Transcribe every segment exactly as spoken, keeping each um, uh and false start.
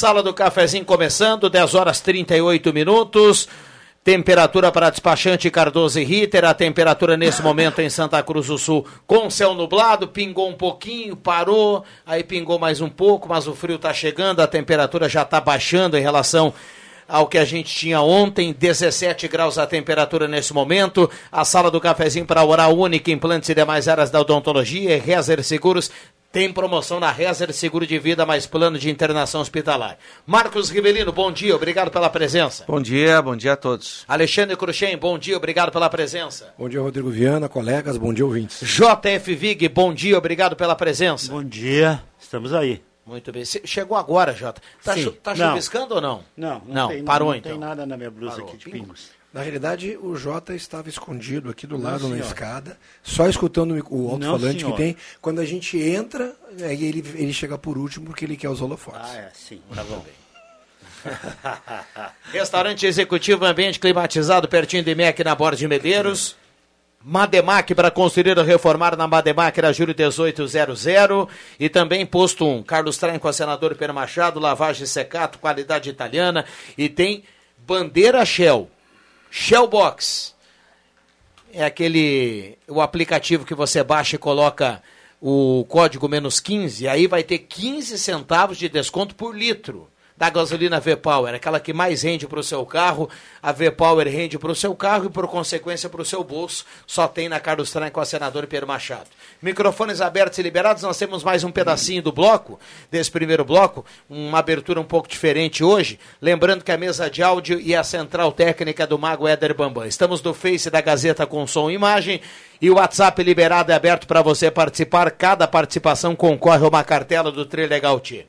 Sala do Cafezinho começando, dez horas e trinta e oito minutos. Temperatura para despachante Cardoso e Ritter, a temperatura nesse momento em Santa Cruz do Sul com céu nublado, pingou um pouquinho, parou, aí pingou mais um pouco, mas o frio está chegando, a temperatura já está baixando em relação ao que a gente tinha ontem, dezessete graus a temperatura nesse momento. A Sala do Cafezinho para Oral Única, implantes e demais áreas da odontologia, Reser Seguros. Tem promoção na Reser Seguro de Vida, mais plano de internação hospitalar. Marcos Rivellino, bom dia, obrigado pela presença. Bom dia, bom dia a todos. Alexandre Cruxem, bom dia, obrigado pela presença. Bom dia, Rodrigo Viana, colegas, bom dia, ouvintes. J F Vig, bom dia, obrigado pela presença. Bom dia, estamos aí. Muito bem, chegou agora, Jota. Tá, chu- tá chuviscando ou não? Não, não, não tem, parou não, não então. Não tem nada na minha blusa parou. Aqui de pingos. Na realidade, o Jota estava escondido aqui do não, lado senhor. na escada, só escutando o alto-falante que tem. Quando a gente entra, aí ele, ele chega por último porque ele quer os holofotes. Ah, é, sim. Tá bom. Restaurante Executivo, ambiente climatizado, pertinho de M E C, na Borda de Medeiros. Mademac, para construir ou reformar na Mademac, era Júlio dezoito zero zero, e também posto um. Carlos Tranco, a senador Pedro Machado, lavagem e secato, qualidade italiana, e tem bandeira Shell. Shell Box é aquele, o aplicativo que você baixa e coloca o código menos quinze, aí vai ter quinze centavos de desconto por litro da gasolina V-Power, aquela que mais rende para o seu carro. A V-Power rende para o seu carro e, por consequência, para o seu bolso. Só tem na Carlos Tranco, a senador Pedro Machado. Microfones abertos e liberados, nós temos mais um pedacinho do bloco, desse primeiro bloco, uma abertura um pouco diferente hoje, lembrando que a mesa de áudio e a central técnica do Mago Éder Bambam. Estamos no Face da Gazeta com som e imagem, e o WhatsApp liberado e aberto para você participar. Cada participação concorre a uma cartela do Tri Legal T.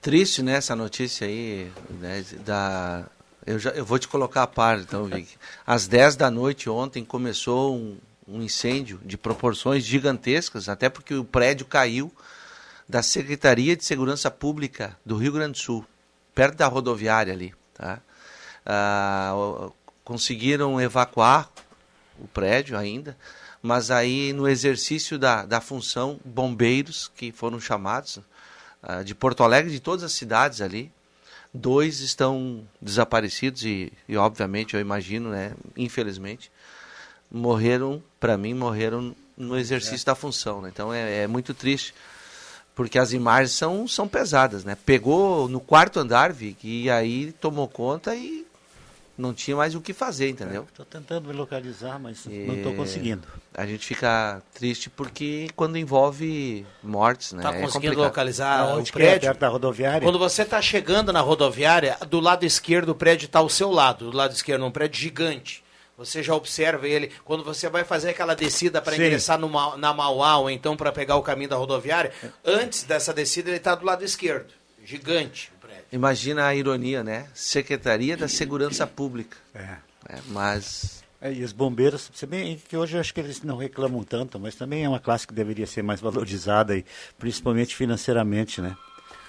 Triste, né, essa notícia aí, né, da... eu, já, eu vou te colocar a par, então, Vicky. Às dez da noite ontem começou um, um incêndio de proporções gigantescas, até porque o prédio caiu da Secretaria de Segurança Pública do Rio Grande do Sul, perto da rodoviária ali, tá? Ah, conseguiram evacuar o prédio ainda, mas aí no exercício da, da função, bombeiros que foram chamados... de Porto Alegre, de todas as cidades ali, dois estão desaparecidos e, e obviamente, eu imagino, né, infelizmente, morreram, para mim, morreram no exercício é. da função, né? Então é, é muito triste, porque as imagens são, são pesadas, né? Pegou no quarto andar, Vic, e aí tomou conta e não tinha mais o que fazer, entendeu? Estou tentando me localizar, mas e... não estou conseguindo. A gente fica triste porque quando envolve mortes, né? Está conseguindo é complicado. localizar não, o prédio? É da rodoviária. Quando você está chegando na rodoviária, do lado esquerdo o prédio está ao seu lado. Do lado esquerdo é um prédio gigante. Você já observa ele. Quando você vai fazer aquela descida para ingressar numa, na Mauá, ou então para pegar o caminho da rodoviária, antes dessa descida ele está do lado esquerdo. Gigante. Imagina a ironia, né? Secretaria da Segurança Pública. É. é mas... É, e os bombeiros, se bem que hoje eu acho que eles não reclamam tanto, mas também é uma classe que deveria ser mais valorizada, e principalmente financeiramente, né?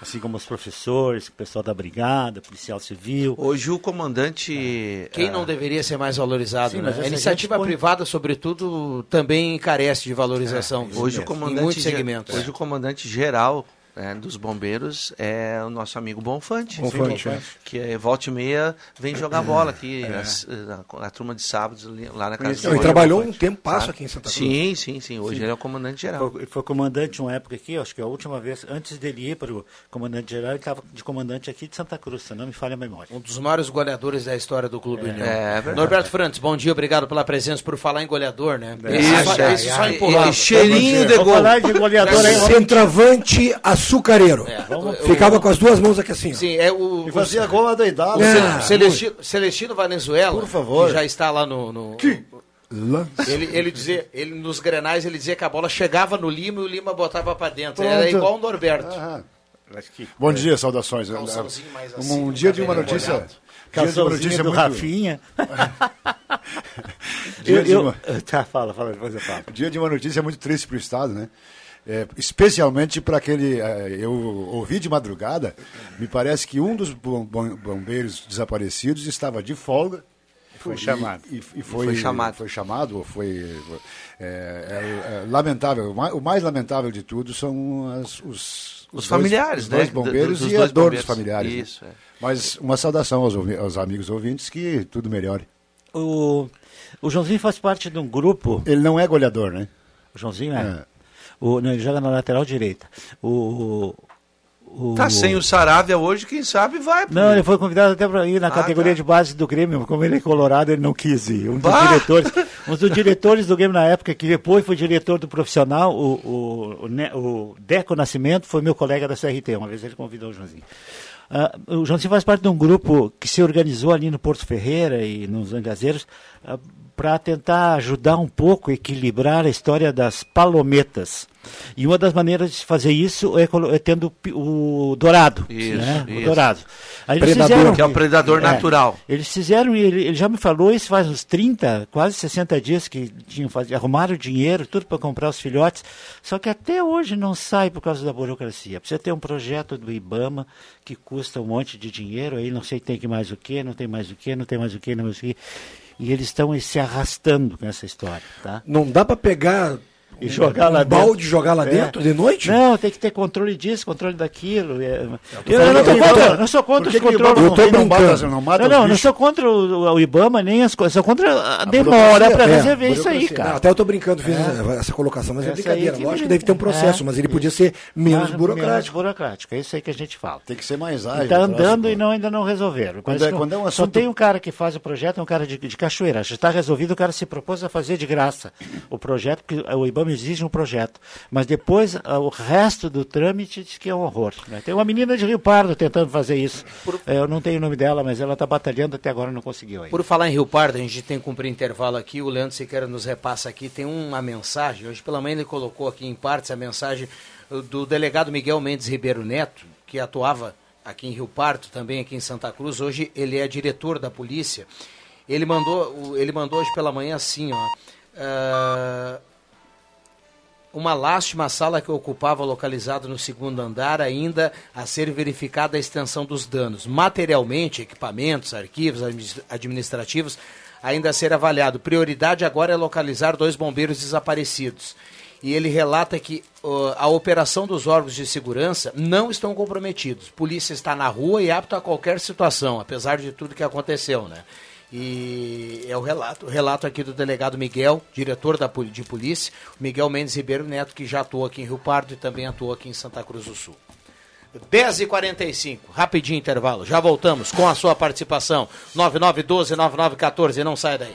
Assim como os professores, o pessoal da brigada, policial civil. Hoje o comandante... É. Quem é... não deveria ser mais valorizado, sim, né? A iniciativa põe... privada, sobretudo, também carece de valorização. É, hoje o comandante em muitos segmentos. Hoje o comandante geral... É, dos bombeiros é o nosso amigo Bonfante, Bonfante sim, é. que é, volta e meia vem jogar bola aqui, é. a, a, a turma de sábados lá na casa dele. Ele trabalhou Bonfante. um tempo passo aqui em Santa Cruz. Sim, sim, sim, hoje sim. Ele é o comandante-geral. Ele foi, foi comandante uma época aqui, acho que a última vez, antes dele ir para o comandante-geral, ele estava de comandante aqui de Santa Cruz, se não me falha a memória. Um dos maiores goleadores da história do Clube União. É, é Norberto Frantz, bom dia, obrigado pela presença, por falar em goleador, né? É. Isso, é, isso é, só é, empurrava. É, cheirinho de gol. De goleador aí. Centroavante, açucareiro. É, Ficava eu, eu, com as duas mãos aqui assim. Sim, é o, e fazia gol adoidado. É, Celestino, Celestino Valenzuela, por favor. Que já está lá no... no que ele, ele dizia, ele, nos grenais ele dizia que a bola chegava no Lima e o Lima botava para dentro. Pronto. Era igual o Norberto. Ah, que, bom é, dia, saudações. Mais assim, um dia de uma notícia... Molhado. Calçãozinho do Rafinha. Dia de uma... Tá, fala, fala, depois eu falo. Dia de uma notícia muito triste para o Estado, né? É, especialmente para aquele, eu ouvi de madrugada, me parece que um dos bombeiros desaparecidos estava de folga. Foi chamado. E, e, e foi, foi chamado. Foi chamado, ou foi... É, é, é, lamentável. O mais lamentável de tudo são as, os os familiares, dois, né? Os bombeiros e a dor dos familiares. Isso, né? É. Mas uma saudação aos, aos amigos ouvintes, que tudo melhore. O, o Joãozinho faz parte de um grupo... Ele não é goleador, né? O Joãozinho é. é. O, não, ele joga na lateral direita. O... o O... Tá sem o Saravia hoje, quem sabe vai. Pro... Não, ele foi convidado até para ir na ah, categoria tá. de base do Grêmio, como ele é colorado, ele não quis ir. Um dos, diretores, um dos diretores do Grêmio na época, que depois foi diretor do profissional, o, o, o Deco Nascimento, foi meu colega da C R T, uma vez ele convidou o Joãozinho. Uh, o Joãozinho faz parte de um grupo que se organizou ali no Porto Ferreira e nos Angazeiros uh, para tentar ajudar um pouco, equilibrar a história das palometas. E uma das maneiras de fazer isso é, é tendo o dourado. Isso, né? Isso. O dourado. Aí eles predador, fizeram, que é um predador é, natural. Eles fizeram, e ele, ele já me falou isso faz uns trinta, quase sessenta dias que tinham, faz, arrumaram dinheiro, tudo para comprar os filhotes. Só que até hoje não sai por causa da burocracia. Precisa ter um projeto do IBAMA que custa um monte de dinheiro, aí não sei tem que mais o que, não tem mais o que, não tem mais o que, não tem mais o que. E eles estão se arrastando com essa história. Tá? Não dá para pegar... E jogar um lá balde dentro. jogar lá é. dentro de noite? Não, tem que ter controle disso, controle daquilo. É... Eu, eu não, tô contra, não sou contra os controles. Eu tô não, mata, não, mata não, não, não sou contra o, o IBAMA, nem as coisas. Sou contra a demora para resolver é, isso aí, cara. Não, até eu tô brincando, fiz é. essa colocação, mas essa é brincadeira. Aí, lógico que deve ter um processo, é. mas ele podia ser menos mas, burocrático. Menos burocrático, é isso aí que a gente fala. Tem que ser mais ágil. Está andando e não, ainda não resolveram. Quando é, quando é um assunto... Só tem um cara que faz o projeto, é um cara de, de cachoeira. Já está resolvido, o cara se propôs a fazer de graça o projeto, porque o IBAMA exige um projeto, mas depois o resto do trâmite diz que é um horror, né? Tem uma menina de Rio Pardo tentando fazer isso, por... eu não tenho o nome dela, mas ela está batalhando, até agora não conseguiu ainda. Por falar em Rio Pardo, a gente tem que cumprir intervalo aqui, o Leandro Siqueira nos repassa aqui, tem uma mensagem, hoje pela manhã ele colocou aqui em partes a mensagem do delegado Miguel Mendes Ribeiro Neto, que atuava aqui em Rio Pardo, também aqui em Santa Cruz, hoje ele é diretor da polícia, ele mandou, ele mandou hoje pela manhã assim, ó, uh... uma lástima a sala que eu ocupava localizada no segundo andar, ainda a ser verificada a extensão dos danos. Materialmente, equipamentos, arquivos administrativos, ainda a ser avaliado. Prioridade agora é localizar dois bombeiros desaparecidos. E ele relata que uh, a operação dos órgãos de segurança não estão comprometidos. Polícia está na rua e apta a qualquer situação, apesar de tudo que aconteceu, né? E é o relato, o relato aqui do delegado Miguel, diretor da, de polícia, Miguel Mendes Ribeiro Neto, que já atuou aqui em Rio Pardo e também atuou aqui em Santa Cruz do Sul. dez e quarenta e cinco, rapidinho intervalo, já voltamos com a sua participação, nove nove um dois, nove nove um quatro, não sai daí.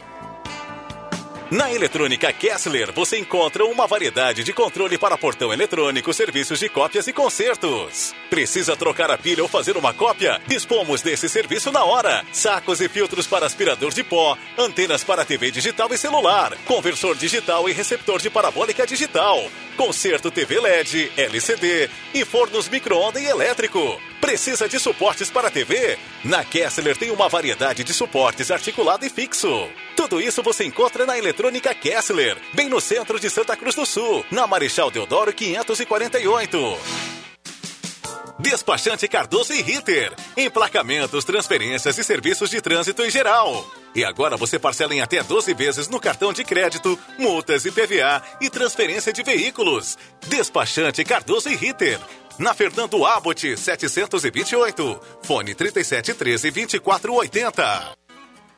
Na Eletrônica Kessler, você encontra uma variedade de controle para portão eletrônico, serviços de cópias e consertos. Precisa trocar a pilha ou fazer uma cópia? Dispomos desse serviço na hora. Sacos e filtros para aspirador de pó, antenas para T V digital e celular, conversor digital e receptor de parabólica digital, conserto T V L E D, L C D e fornos micro-ondas e elétrico. Precisa de suportes para T V? Na Kessler tem uma variedade de suportes articulado e fixo. Tudo isso você encontra na Eletrônica Kessler, bem no centro de Santa Cruz do Sul, na Marechal Deodoro quinhentos e quarenta e oito. Despachante Cardoso e Ritter, emplacamentos, transferências e serviços de trânsito em geral. E agora você parcela em até doze vezes no cartão de crédito, multas, I P V A e transferência de veículos. Despachante Cardoso e Ritter, na Fernando Abbott, setecentos e vinte e oito, fone trinta e sete treze, vinte e quatro oitenta.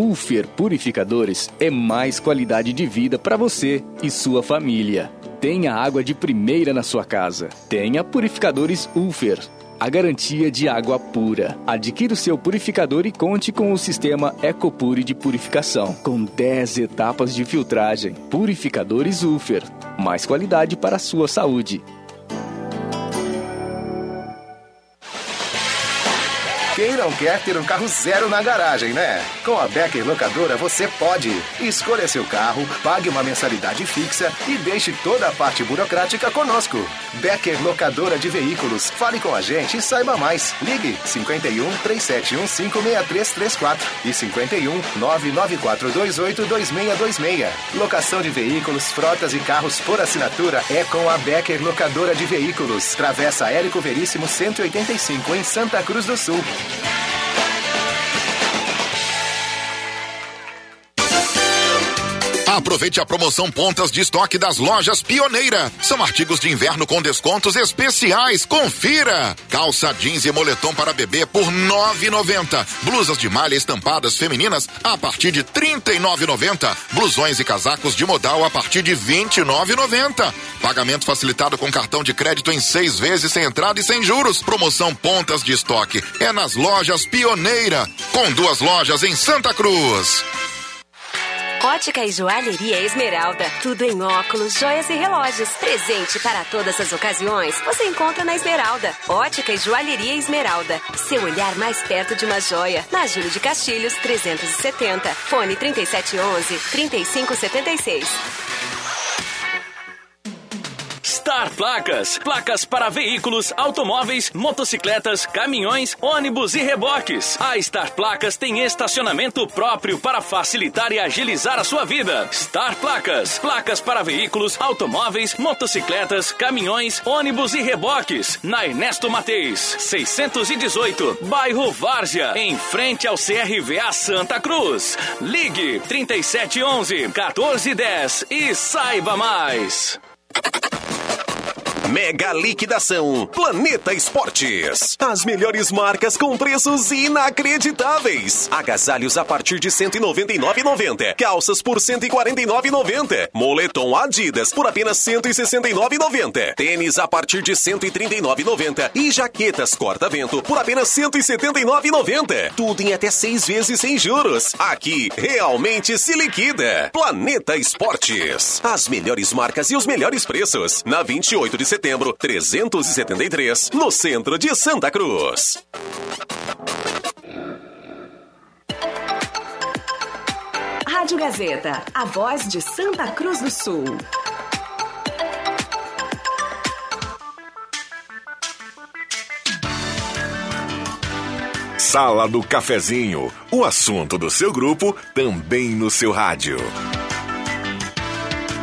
Ufer Purificadores é mais qualidade de vida para você e sua família. Tenha água de primeira na sua casa. Tenha purificadores Ufer, a garantia de água pura. Adquira o seu purificador e conte com o sistema Ecopure de purificação, com dez etapas de filtragem. Purificadores Ufer, mais qualidade para a sua saúde. Quem não quer ter um carro zero na garagem, né? Com a Becker Locadora você pode. Escolha seu carro, pague uma mensalidade fixa e deixe toda a parte burocrática conosco. Becker Locadora de Veículos. Fale com a gente e saiba mais. Ligue cinquenta e um, três sete um cinco, seis três três quatro e cinquenta e um, nove nove quatro dois oito dois seis dois seis. Locação de veículos, frotas e carros por assinatura é com a Becker Locadora de Veículos. Travessa Érico Veríssimo cento e oitenta e cinco em Santa Cruz do Sul. Aproveite a promoção Pontas de Estoque das Lojas Pioneira. São artigos de inverno com descontos especiais. Confira! Calça jeans e moletom para bebê por nove reais e noventa centavos. Blusas de malha estampadas femininas a partir de trinta e nove reais e noventa centavos. Blusões e casacos de modal a partir de vinte e nove reais e noventa centavos. Pagamento facilitado com cartão de crédito em seis vezes sem entrada e sem juros. Promoção Pontas de Estoque é nas Lojas Pioneira, com duas lojas em Santa Cruz. Ótica e Joalheria Esmeralda. Tudo em óculos, joias e relógios. Presente para todas as ocasiões. Você encontra na Esmeralda. Ótica e Joalheria Esmeralda. Seu olhar mais perto de uma joia. Na Júlio de Castilhos, trezentos e setenta. Fone trinta e sete onze, trinta e cinco setenta e seis. Star Placas. Placas para veículos, automóveis, motocicletas, caminhões, ônibus e reboques. A Star Placas tem estacionamento próprio para facilitar e agilizar a sua vida. Star Placas. Placas para veículos, automóveis, motocicletas, caminhões, ônibus e reboques. Na Ernesto Mateis, seiscentos e dezoito, Bairro Várzea, em frente ao C R V A Santa Cruz. Ligue trinta e sete onze, quatorze dez e saiba mais. Mega liquidação Planeta Esportes. As melhores marcas com preços inacreditáveis. Agasalhos a partir de cento e noventa e nove reais e noventa centavos. Calças por cento e quarenta e nove reais e noventa centavos. Moletom Adidas por apenas cento e sessenta e nove reais e noventa centavos. Tênis a partir de cento e trinta e nove reais e noventa centavos. E jaquetas corta-vento por apenas cento e setenta e nove reais e noventa centavos. Tudo em até seis vezes sem juros. Aqui realmente se liquida. Planeta Esportes. As melhores marcas e os melhores preços. Na vinte e oito de setembro. Setembro, trezentos e setenta e três, no centro de Santa Cruz. Rádio Gazeta, a voz de Santa Cruz do Sul. Sala do Cafezinho, o assunto do seu grupo também no seu rádio.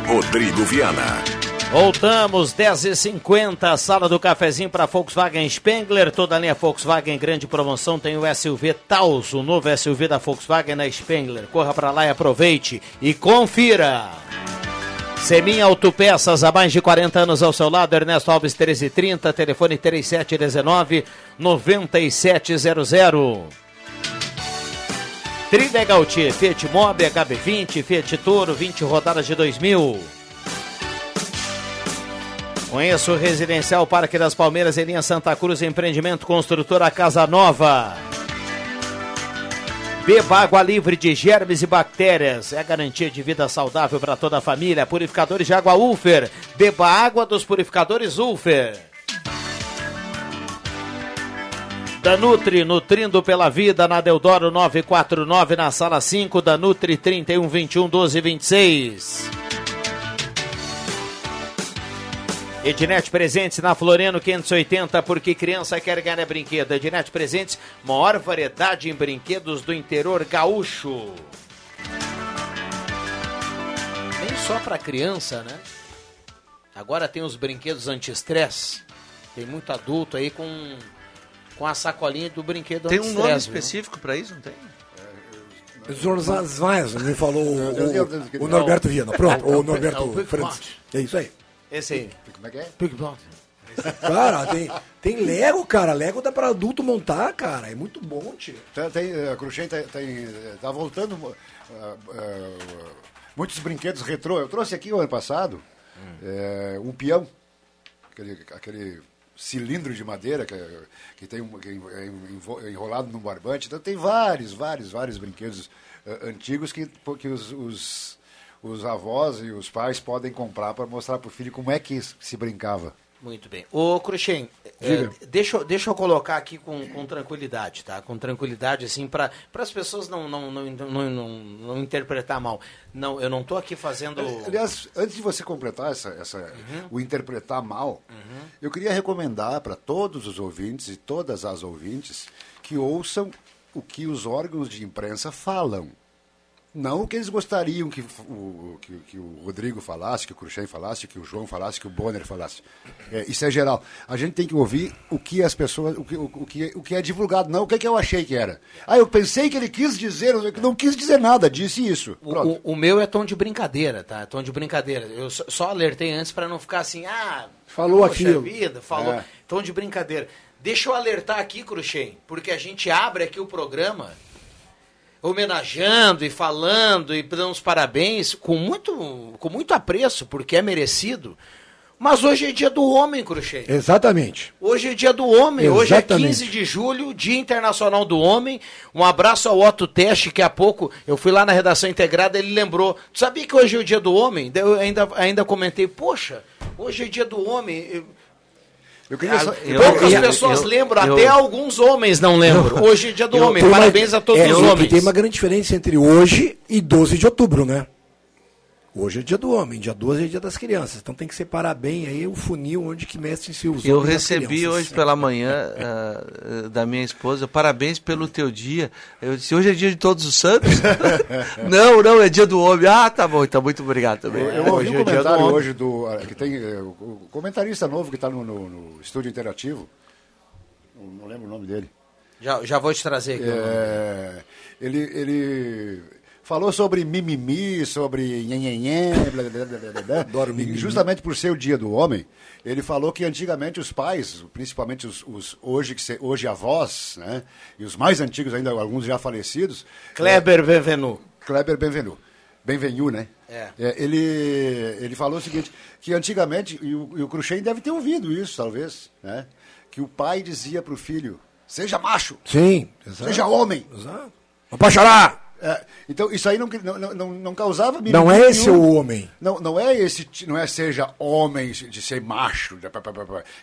Rodrigo Viana. Voltamos, dez e cinquenta, Sala do Cafezinho para Volkswagen Spengler. Toda a linha Volkswagen, grande promoção, tem o S U V Taos, o novo S U V da Volkswagen na Spengler. Corra para lá e aproveite e confira. Semin Autopeças, há mais de quarenta anos ao seu lado, Ernesto Alves treze trinta, telefone trinta e sete dezenove, noventa e sete zero zero. Tri Legal, Fiat Mobi, H B vinte, Fiat Toro, vinte rodadas de dois mil. Conheça o Residencial Parque das Palmeiras em Linha Santa Cruz, empreendimento construtora Casa Nova. Beba água livre de germes e bactérias. É garantia de vida saudável para toda a família. Purificadores de água Ufer. Beba água dos purificadores Ufer. Danutri, nutrindo pela vida, na Deodoro novecentos e quarenta e nove, na sala cinco. Danutri trinta e um, vinte e um, doze, vinte e seis. Ednet Presentes na Floriano quinhentos e oitenta, porque criança quer ganhar brinquedo. Ednet Presentes, maior variedade em brinquedos do interior gaúcho. Nem só para criança, né? Agora tem os brinquedos anti-estresse. Tem muito adulto aí com, com a sacolinha do brinquedo anti-estresse. Tem um nome específico para isso, não tem? Zorzazvaz, me falou o, o, o Norberto Viana. Pronto, o Norberto Frantz. É isso aí. Esse aí. Como é que é? Pickbox. Cara, tem, tem Lego, cara. Lego dá pra adulto montar, cara. É muito bom, tio. Tem, tem, a Cruxem tem, tem, tá voltando uh, uh, muitos brinquedos retrô. Eu trouxe aqui o ano passado hum. uh, um peão. Aquele, aquele cilindro de madeira que, que, tem um, que é enrolado num barbante. Então tem vários, vários, vários brinquedos uh, antigos que, que os... os os avós e os pais podem comprar para mostrar para o filho como é que se brincava. Muito bem. Ô, Cruxem, É, deixa, deixa eu colocar aqui com, com tranquilidade, tá? Com tranquilidade, assim, para as pessoas não, não, não, não, não, não interpretar mal. Não, eu não estou aqui fazendo... Aliás, antes de você completar essa, essa, uhum. o interpretar mal, uhum. eu queria recomendar para todos os ouvintes e todas as ouvintes que ouçam o que os órgãos de imprensa falam. Não o que eles gostariam que o, que, que o Rodrigo falasse, que o Cruxem falasse, que o João falasse, que o Bonner falasse. É, isso é geral. A gente tem que ouvir o que as pessoas, o que, o, o que, o que é divulgado, não o que, é que eu achei que era. Ah, eu pensei que ele quis dizer, não quis dizer nada, disse isso. O, o, o meu é tom de brincadeira, tá? É tom de brincadeira. Eu só alertei antes para não ficar assim, ah, falou aquilo. Vida, falou. É. Tom de brincadeira. Deixa eu alertar aqui, Cruxem, porque a gente abre aqui o programa... homenageando e falando e dando os parabéns com muito, com muito apreço, porque é merecido. Mas hoje é dia do homem, Cruxem. Exatamente. Hoje é dia do homem. Exatamente. Hoje é quinze de julho, Dia Internacional do Homem. Um abraço ao Otto Teste, que há pouco eu fui lá na redação integrada, ele lembrou. Tu sabia que hoje é o dia do homem? Eu ainda, ainda comentei, poxa, hoje é dia do homem... Eu... Eu queria só... eu, poucas eu, pessoas eu, lembram, eu, até eu, alguns homens não lembram. Eu, hoje é dia do eu, homem, parabéns uma, a todos é, os homens. Tem uma grande diferença entre hoje e doze de outubro, né? Hoje é dia do homem, dia doze é dia das crianças. Então tem que separar bem aí o funil onde que mestre-se os homens. Eu recebi hoje pela manhã uh, da minha esposa, parabéns pelo teu dia. Eu disse, hoje é dia de todos os santos? não, não, é dia do homem. Ah, tá bom, então muito obrigado também. Eu, eu ouvi hoje um comentário é dia do hoje do... Que tem, uh, o comentarista novo que está no, no, no estúdio interativo, não, não lembro o nome dele. Já, já vou te trazer aqui. É, ele... ele... Falou sobre mimimi, sobre nhenhenhen, blá, blá, blá, blá, blá. Adoro mimimi. Justamente por ser o dia do homem, ele falou que antigamente os pais, principalmente os, os hoje, que se, hoje avós, né, e os mais antigos ainda, alguns já falecidos... Kleber é, Benvenu. Kleber Benvenu. Benvenu, né? É. É, ele, ele falou o seguinte, que antigamente, e o, e o Cruxem deve ter ouvido isso, talvez, né, que o pai dizia para o filho, seja macho, sim, exato. Seja homem, exato. Não pode chorar! É, então, isso aí não, não, não, não causava... Não é esse nenhum. O homem. Não, não é esse, não é seja homem, de ser macho.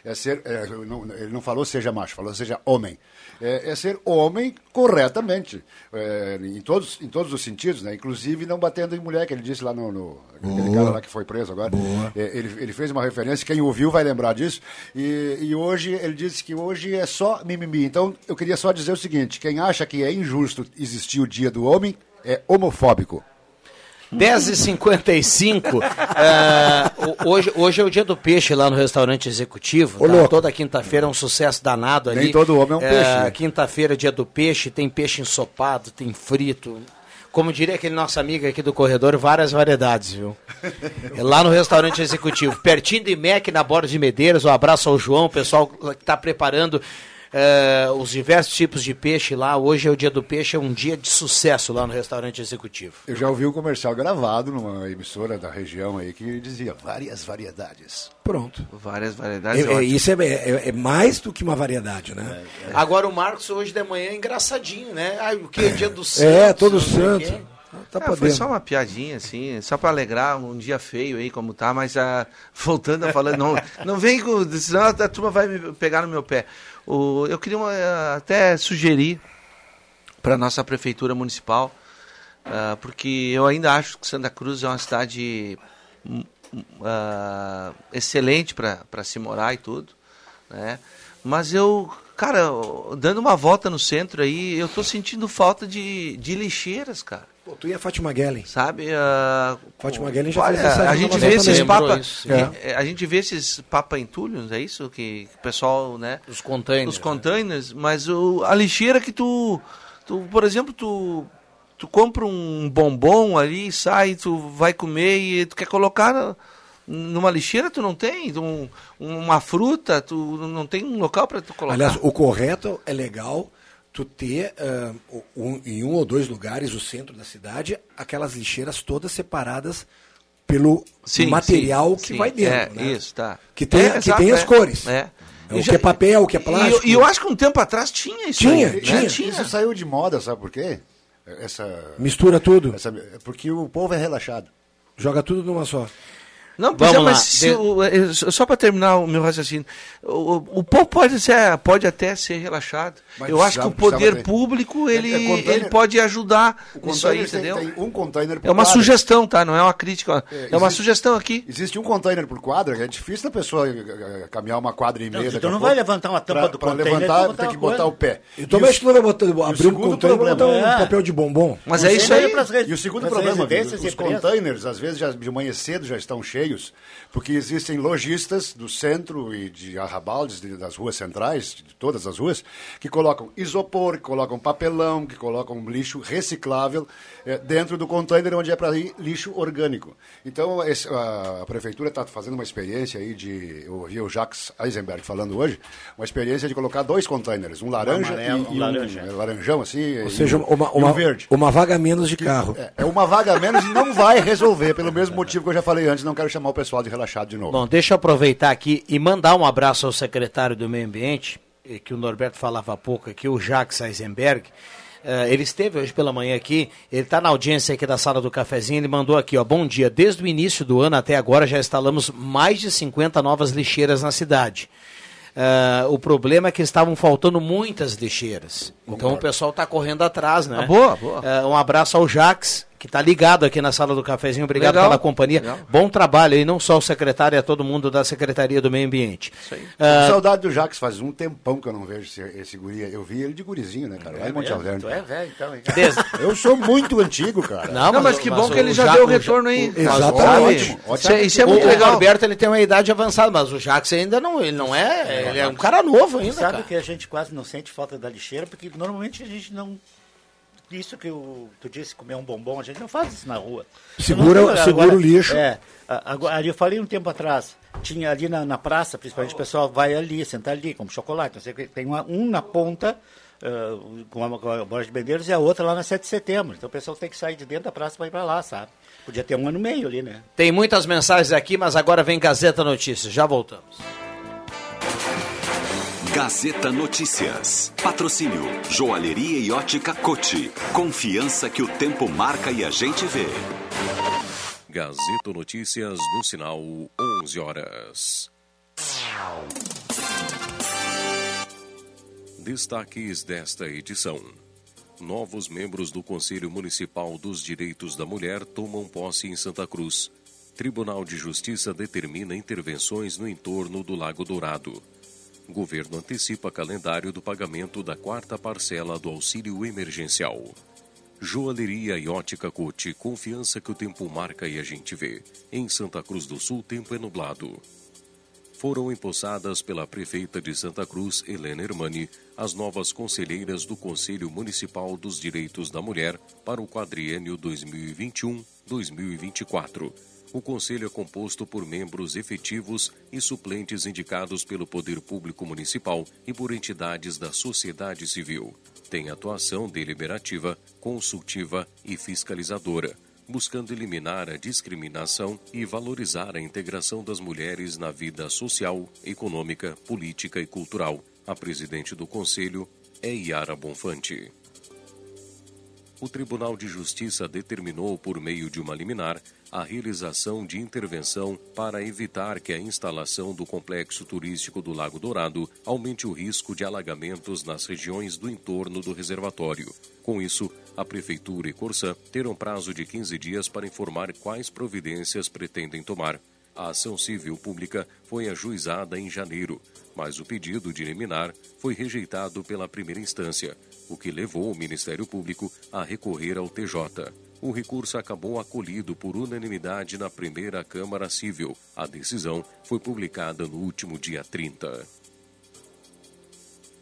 É ser, é, não, ele não falou seja macho, falou seja homem. É, é ser homem corretamente, é, em, todos, em todos os sentidos, né? Inclusive não batendo em mulher, que ele disse lá no... no aquele cara lá que foi preso agora. É, ele, ele fez uma referência, quem ouviu vai lembrar disso. E, e hoje, ele disse que hoje é só mimimi. Então, eu queria só dizer o seguinte, quem acha que é injusto existir o dia do homem, é homofóbico. dez e cinquenta e cinco, uh, hoje, hoje é o dia do peixe lá no restaurante executivo, tá? Toda quinta-feira é um sucesso danado ali. Nem todo homem é um peixe, uh, né? Quinta-feira é dia do peixe, tem peixe ensopado, tem frito, como diria aquele nosso amigo aqui do corredor, várias variedades, viu? Lá no restaurante executivo, pertinho do I M E C, na Borda de Medeiros. Um abraço ao João, o pessoal que está preparando Uh, os diversos tipos de peixe lá. Hoje é o dia do peixe, é um dia de sucesso lá no restaurante executivo. Eu já ouvi um comercial gravado numa emissora da região aí que dizia várias variedades. Pronto. Várias variedades. É, é, isso é, é, é mais do que uma variedade, né? É, é. Agora o Marcos hoje de manhã é engraçadinho, né? Ah, o que é, é dia do santo. É, todo santo. Quê? Tá ah, foi só uma piadinha, assim, só para alegrar um dia feio aí, como tá, mas ah, voltando a falar, não, não vem com... Senão a turma vai me pegar no meu pé. O, eu queria uma, até sugerir para a nossa prefeitura municipal, uh, porque eu ainda acho que Santa Cruz é uma cidade uh, excelente para se morar e tudo, né? Mas eu, cara, dando uma volta no centro aí, eu tô sentindo falta de, de lixeiras, cara. Pô, tu ia Fátima Guellen. Sabe? Uh, Fátima Guellen já fez essa... A gente vê esses papa... É. A gente vê esses papa-entulhos, é isso? Que o pessoal, né? Os containers. Os containers, né? Mas o, a lixeira que tu, tu... Por exemplo, tu... Tu compra um bombom ali, sai, tu vai comer e tu quer colocar... Numa lixeira tu não tem um, uma fruta, tu não tem um local para tu colocar. Aliás, o correto é legal tu ter uh, um, em um ou dois lugares, o centro da cidade, aquelas lixeiras todas separadas pelo sim, material sim, que sim, vai dentro. É, né? Isso, tá. Que tem, é, que exato, tem as é, cores. É. O que é papel, o que é plástico. E eu, eu acho que um tempo atrás tinha isso. Tinha, aí, tinha. Né? Tinha. Isso saiu de moda, sabe por quê? Essa, mistura tudo. Essa, porque o povo é relaxado. Joga tudo numa só. Não, pois é, mas se o, só para terminar o meu raciocínio, o, o povo pode, ser, pode até ser relaxado. Mas eu acho que o poder público, ele, é, é ele pode ajudar nisso aí, entendeu? Tem, tem um container por é uma quadra. Sugestão, tá? Não é uma crítica. É, é existe, uma sugestão aqui. Existe um container por quadra, que é difícil da pessoa caminhar uma quadra e meia. Então não vai levantar uma tampa pra, do pra container. Para levantar, tem que botar o pé. E também acho que não vai botar, abrir um container, vai botar um papel de bombom. Mas é isso aí. E o segundo problema, os containers, às vezes, de manhã cedo já estão cheios, porque existem lojistas do centro e de arrabaldes, de, das ruas centrais, de todas as ruas, que colocam isopor, que colocam papelão, que colocam lixo reciclável é, dentro do container onde é para ir lixo orgânico. Então, esse, a, a prefeitura está fazendo uma experiência aí de... Eu ouvi o Jacques Eisenberg falando hoje, uma experiência de colocar dois containers, um laranja amarelo, e, um, laranja. e um, um laranjão, assim, ou seja, e um, uma, uma, e um verde. Uma vaga menos de carro. É, é uma vaga menos e não vai resolver, pelo mesmo motivo que eu já falei antes, não quero chamar o pessoal de relaxado de novo. Bom, deixa eu aproveitar aqui e mandar um abraço ao secretário do Meio Ambiente, que o Norberto falava há pouco aqui, o Jacques Eisenberg. Uh, ele esteve hoje pela manhã aqui, ele está na audiência aqui da sala do cafezinho, ele mandou aqui, ó, bom dia, desde o início do ano até agora já instalamos mais de cinquenta novas lixeiras na cidade. Uh, o problema é que estavam faltando muitas lixeiras. Então Concordo. O pessoal está correndo atrás, né? Ah, boa, boa. Uh, um abraço ao Jacques, que está ligado aqui na sala do cafezinho. Obrigado Legal. Pela companhia. Legal. Bom trabalho aí, não só o secretário, é todo mundo da Secretaria do Meio Ambiente. Isso aí. Uh, saudade do Jacques, faz um tempão que eu não vejo esse, esse guri. Eu vi ele de gurizinho, né, cara? Lá é, em Monte é, Alverno. Tu é velho, então. Desde... Eu sou muito antigo, cara. Não, não mas, mas que mas bom que ele já Jacques, deu o retorno aí. O, exatamente. Ótimo, ótimo. Isso é muito o legal. O Alberto, ele tem uma idade avançada, mas o Jacques ainda não, ele não é... Ele é um cara novo ainda, sabe cara. Que a gente quase não sente falta da lixeira, porque normalmente a gente não... Isso que o, tu disse, comer um bombom, a gente não faz isso na rua. Segura, não, agora, segura o lixo. É, agora, eu falei um tempo atrás, tinha ali na, na praça, principalmente o pessoal vai ali, sentar ali, como chocolate, não sei o que, tem uma, um na ponta, uh, com a Borja de Medeiros, e a outra lá na sete de setembro. Então o pessoal tem que sair de dentro da praça para ir para lá, sabe? Podia ter um ano e meio ali, né? Tem muitas mensagens aqui, mas agora vem Gazeta Notícias, já voltamos. Gazeta Notícias. Patrocínio Joalheria e Ótica Cote. Confiança que o tempo marca e a gente vê. Gazeta Notícias no sinal onze horas. Destaques desta edição. Novos membros do Conselho Municipal dos Direitos da Mulher tomam posse em Santa Cruz. Tribunal de Justiça determina intervenções no entorno do Lago Dourado. Governo antecipa calendário do pagamento da quarta parcela do auxílio emergencial. Joalheria e Ótica Cote, confiança que o tempo marca e a gente vê. Em Santa Cruz do Sul, tempo é nublado. Foram empossadas pela prefeita de Santa Cruz, Helena Hermani, as novas conselheiras do Conselho Municipal dos Direitos da Mulher para o quadriênio dois mil e vinte e um a dois mil e vinte e quatro. O Conselho é composto por membros efetivos e suplentes indicados pelo Poder Público Municipal e por entidades da sociedade civil. Tem atuação deliberativa, consultiva e fiscalizadora, buscando eliminar a discriminação e valorizar a integração das mulheres na vida social, econômica, política e cultural. A presidente do Conselho é Yara Bonfante. O Tribunal de Justiça determinou, por meio de uma liminar, a realização de intervenção para evitar que a instalação do complexo turístico do Lago Dourado aumente o risco de alagamentos nas regiões do entorno do reservatório. Com isso, a Prefeitura e Corsã terão prazo de quinze dias para informar quais providências pretendem tomar. A ação civil pública foi ajuizada em janeiro, mas o pedido de liminar foi rejeitado pela primeira instância, o que levou o Ministério Público a recorrer ao T J. O recurso acabou acolhido por unanimidade na primeira Câmara Civil. A decisão foi publicada no último dia trinta.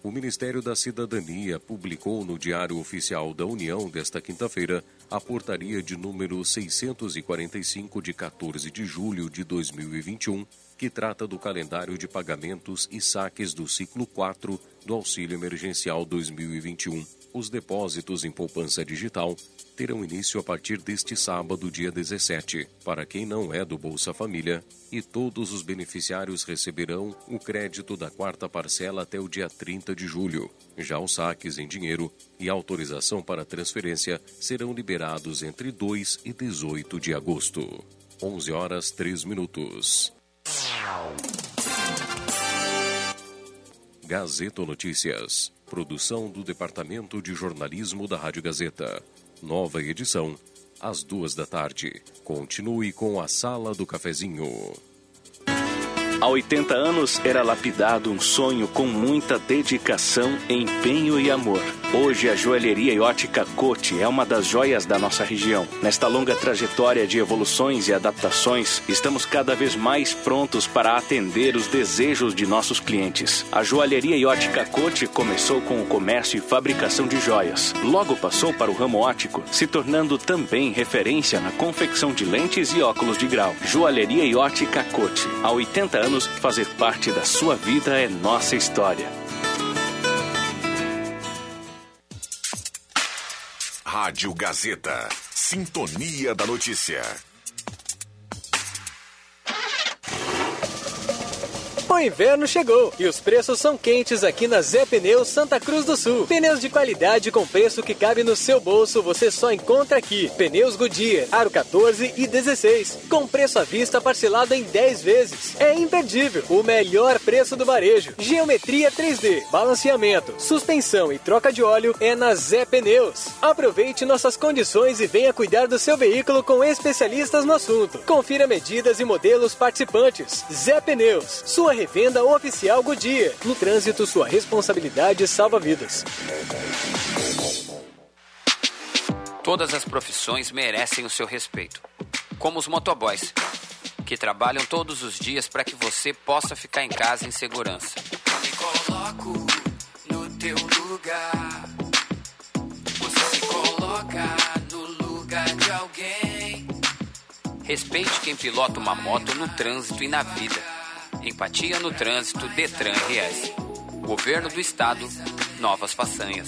O Ministério da Cidadania publicou no Diário Oficial da União desta quinta-feira a portaria de número seiscentos e quarenta e cinco de quatorze de julho de dois mil e vinte e um, que trata do calendário de pagamentos e saques do ciclo quatro do Auxílio Emergencial dois mil e vinte e um. Os depósitos em poupança digital terão início a partir deste sábado, dia dezessete, para quem não é do Bolsa Família, e todos os beneficiários receberão o crédito da quarta parcela até o dia trinta de julho. Já os saques em dinheiro e autorização para transferência serão liberados entre dois e dezoito de agosto. onze horas três minutos. Gazeta Notícias. Produção do Departamento de Jornalismo da Rádio Gazeta. Nova edição, às duas da tarde. Continue com a Sala do Cafezinho. Há oitenta anos era lapidado um sonho com muita dedicação, empenho e amor. Hoje, a joalheria e ótica Cote é uma das joias da nossa região. Nesta longa trajetória de evoluções e adaptações, estamos cada vez mais prontos para atender os desejos de nossos clientes. A joalheria e ótica Cote começou com o comércio e fabricação de joias. Logo passou para o ramo óptico, se tornando também referência na confecção de lentes e óculos de grau. Joalheria e ótica Cote. Há oitenta anos, fazer parte da sua vida é nossa história. Rádio Gazeta, Sintonia da Notícia. O inverno chegou e os preços são quentes aqui na Zé Pneus Santa Cruz do Sul. Pneus de qualidade com preço que cabe no seu bolso você só encontra aqui. Pneus Goodyear, aro catorze e dezesseis, com preço à vista parcelado em dez vezes. É imperdível, o melhor preço do varejo. Geometria três D, balanceamento, suspensão e troca de óleo é na Zé Pneus. Aproveite nossas condições e venha cuidar do seu veículo com especialistas no assunto. Confira medidas e modelos participantes. Zé Pneus, sua revenda oficial Goodyear. No trânsito, sua responsabilidade salva vidas. Todas as profissões merecem o seu respeito, como os motoboys, que trabalham todos os dias para que você possa ficar em casa em segurança. Me coloco no teu lugar. Você se coloca no lugar de alguém. Respeite quem pilota uma moto no trânsito e na vida. Empatia no Trânsito, Detran R S. Governo do Estado, novas façanhas.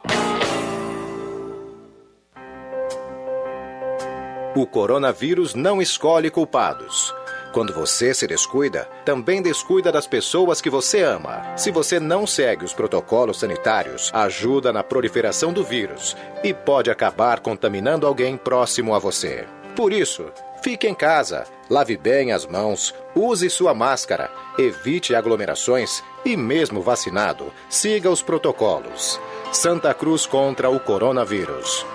O coronavírus não escolhe culpados. Quando você se descuida, também descuida das pessoas que você ama. Se você não segue os protocolos sanitários, ajuda na proliferação do vírus e pode acabar contaminando alguém próximo a você. Por isso, fique em casa, lave bem as mãos, use sua máscara, evite aglomerações e, mesmo vacinado, siga os protocolos. Santa Cruz contra o coronavírus.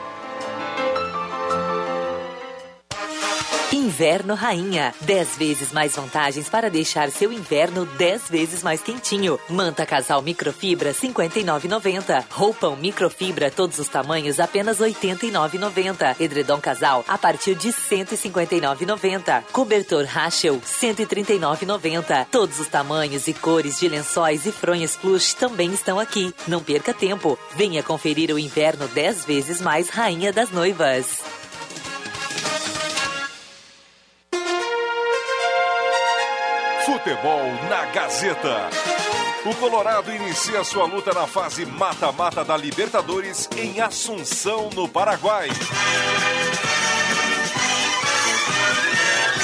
Inverno Rainha. dez vezes mais vantagens para deixar seu inverno dez vezes mais quentinho. Manta casal microfibra cinquenta e nove reais e noventa centavos. Roupão microfibra todos os tamanhos apenas oitenta e nove reais e noventa centavos. Edredom casal a partir de cento e cinquenta e nove reais e noventa centavos. Cobertor Rachel cento e trinta e nove reais e noventa centavos. Todos os tamanhos e cores de lençóis e fronhas plush também estão aqui. Não perca tempo. Venha conferir o inverno dez vezes mais Rainha das Noivas. Futebol na Gazeta. O Colorado inicia sua luta na fase mata-mata da Libertadores em Assunção, no Paraguai.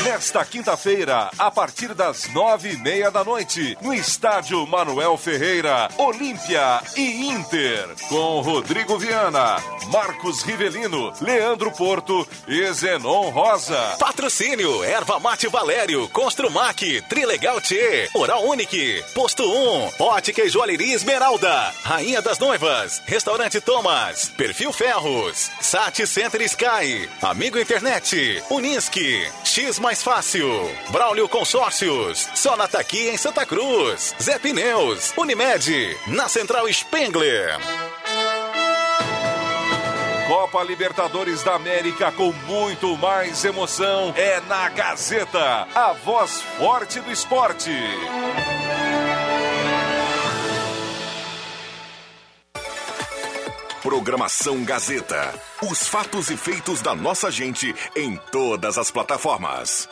Nesta quinta-feira, a partir das nove e meia da noite, no estádio Manuel Ferreira, Olímpia e Inter, com Rodrigo Viana, Marcos Rivellino, Leandro Porto e Zenon Rosa. Patrocínio, Erva Mate Valério, Construmaq, Tri Legal T, Oral Unique, Posto um, Ótica e Joalheria Esmeralda, Rainha das Noivas, Restaurante Thomas, Perfil Ferros, Sat Center Sky, Amigo Internet, Unisque, X Mais Fácil, Braulio Consórcios, Sonataqui em Santa Cruz, Zé Pneus, Unimed, na Central Spengler. Copa Libertadores da América com muito mais emoção é na Gazeta, a voz forte do esporte. Programação Gazeta. Os fatos e feitos da nossa gente em todas as plataformas.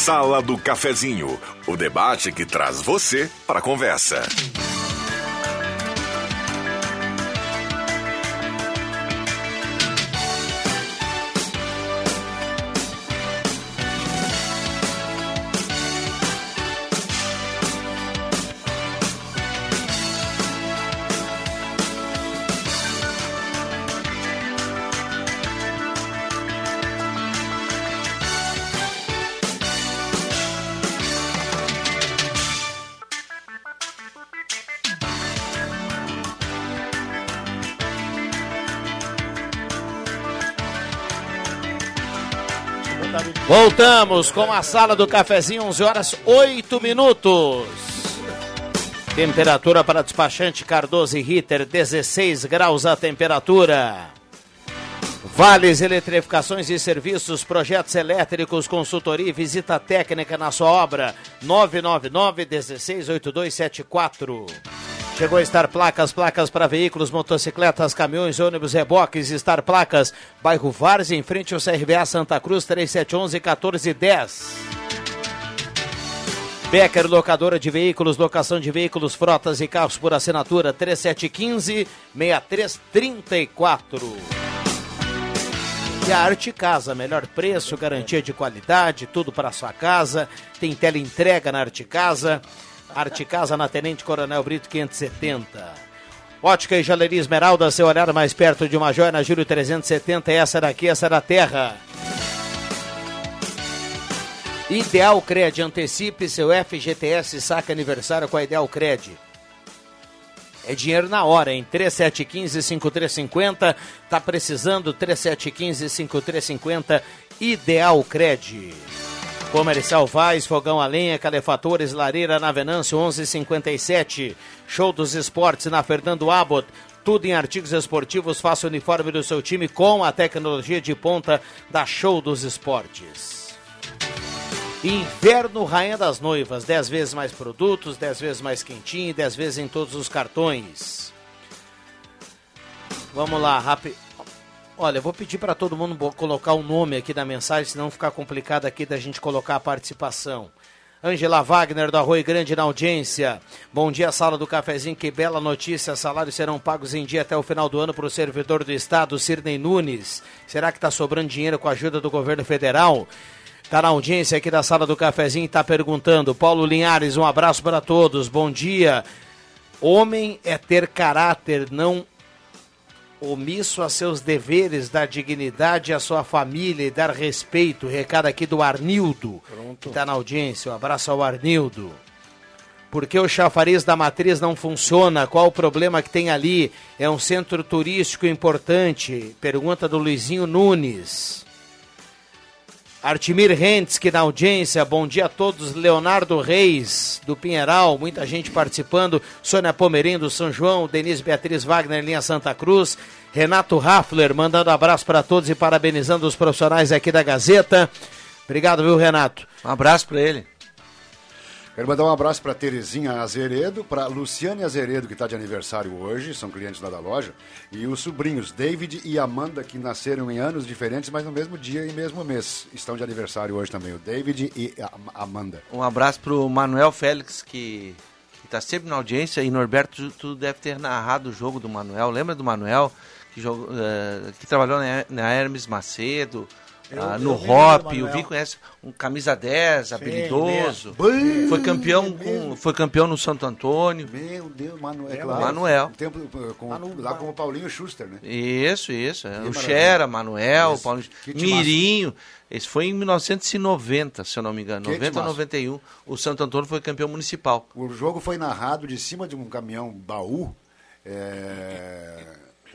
Sala do Cafezinho, o debate que traz você para a conversa. Voltamos com a Sala do Cafezinho, onze horas, oito minutos. Temperatura para despachante Cardoso e Ritter, dezesseis graus a temperatura. Vales, eletrificações e serviços, projetos elétricos, consultoria e visita técnica na sua obra, nove nove nove, um seis oito dois sete quatro. Chegou a Star Placas, placas para veículos, motocicletas, caminhões, ônibus, reboques. Star Placas, bairro Várzea, em frente ao C R V A Santa Cruz, três sete um um, um quatro um zero. Becker Locadora de Veículos, locação de veículos, frotas e carros por assinatura, três sete um cinco, seis três três quatro. E a Arte Casa, melhor preço, garantia de qualidade, tudo para a sua casa. Tem teleentrega na Arte Casa. Arte Casa na Tenente Coronel Brito quinhentos e setenta. Ótica e Joalheria Esmeralda, seu olhar mais perto de uma joia, na Júlio trezentos e setenta. Essa daqui, essa da terra. Ideal Cred, antecipe seu F G T S, saca aniversário com a Ideal Cred. É dinheiro na hora, hein? três sete um cinco, cinco três cinco zero. Tá precisando? três sete um cinco, cinco três cinco zero. Ideal Cred. Comercial Vaz, fogão a lenha, calefatores, lareira na Venâncio onze cinquenta e sete. Show dos Esportes na Fernando Abbott. Tudo em artigos esportivos, faça o uniforme do seu time com a tecnologia de ponta da Show dos Esportes. Inverno Rainha das Noivas, dez vezes mais produtos, dez vezes mais quentinho, dez vezes em todos os cartões. Vamos lá, rápido. Olha, eu vou pedir para todo mundo colocar o nome aqui da mensagem, senão ficar complicado aqui da gente colocar a participação. Angela Wagner, do Arroio Grande, na audiência. Bom dia, Sala do Cafezinho, que bela notícia. Salários serão pagos em dia até o final do ano para o servidor do Estado, Sirnei Nunes. Será que está sobrando dinheiro com a ajuda do governo federal? Está na audiência aqui da Sala do Cafezinho e está perguntando. Paulo Linhares, um abraço para todos. Bom dia. Homem é ter caráter, não omisso a seus deveres, dar dignidade à sua família e dar respeito. Recado aqui do Arnildo, pronto, que está na audiência. Um abraço ao Arnildo. Por que o chafariz da matriz não funciona? Qual o problema que tem ali? É um centro turístico importante. Pergunta do Luizinho Nunes. Artimir Rentes, que na audiência, bom dia a todos. Leonardo Reis, do Pinheiral, muita gente participando. Sônia Pomerim, do São João. Denise Beatriz Wagner, Linha Santa Cruz. Renato Raffler, mandando abraço para todos e parabenizando os profissionais aqui da Gazeta. Obrigado, viu, Renato? Um abraço para ele. Quero mandar um abraço para Terezinha Azeredo, para Luciane Azeredo, que está de aniversário hoje, são clientes lá da loja, e os sobrinhos David e Amanda, que nasceram em anos diferentes, mas no mesmo dia e mesmo mês, estão de aniversário hoje também, o David e a Amanda. Um abraço para o Manuel Félix, que está sempre na audiência, e Norberto, tu deve ter narrado o jogo do Manuel, lembra do Manuel, que, jogou, uh, que trabalhou na Hermes Macedo... Eu, ah, no Hop, o Vi conhece um camisa dez, habilidoso. Sim, foi campeão, com, foi campeão no Santo Antônio. Meu Deus, Manuel. É, claro. Manuel. Um tempo, com, Manu, lá com o Paulinho Schuster, né? Isso, isso. Que o Xera, Manuel, isso. Paulinho Mirinho. Esse foi em mil novecentos e noventa, se eu não me engano. Que noventa ou noventa e um. O Santo Antônio foi campeão municipal. O jogo foi narrado de cima de um caminhão baú. É...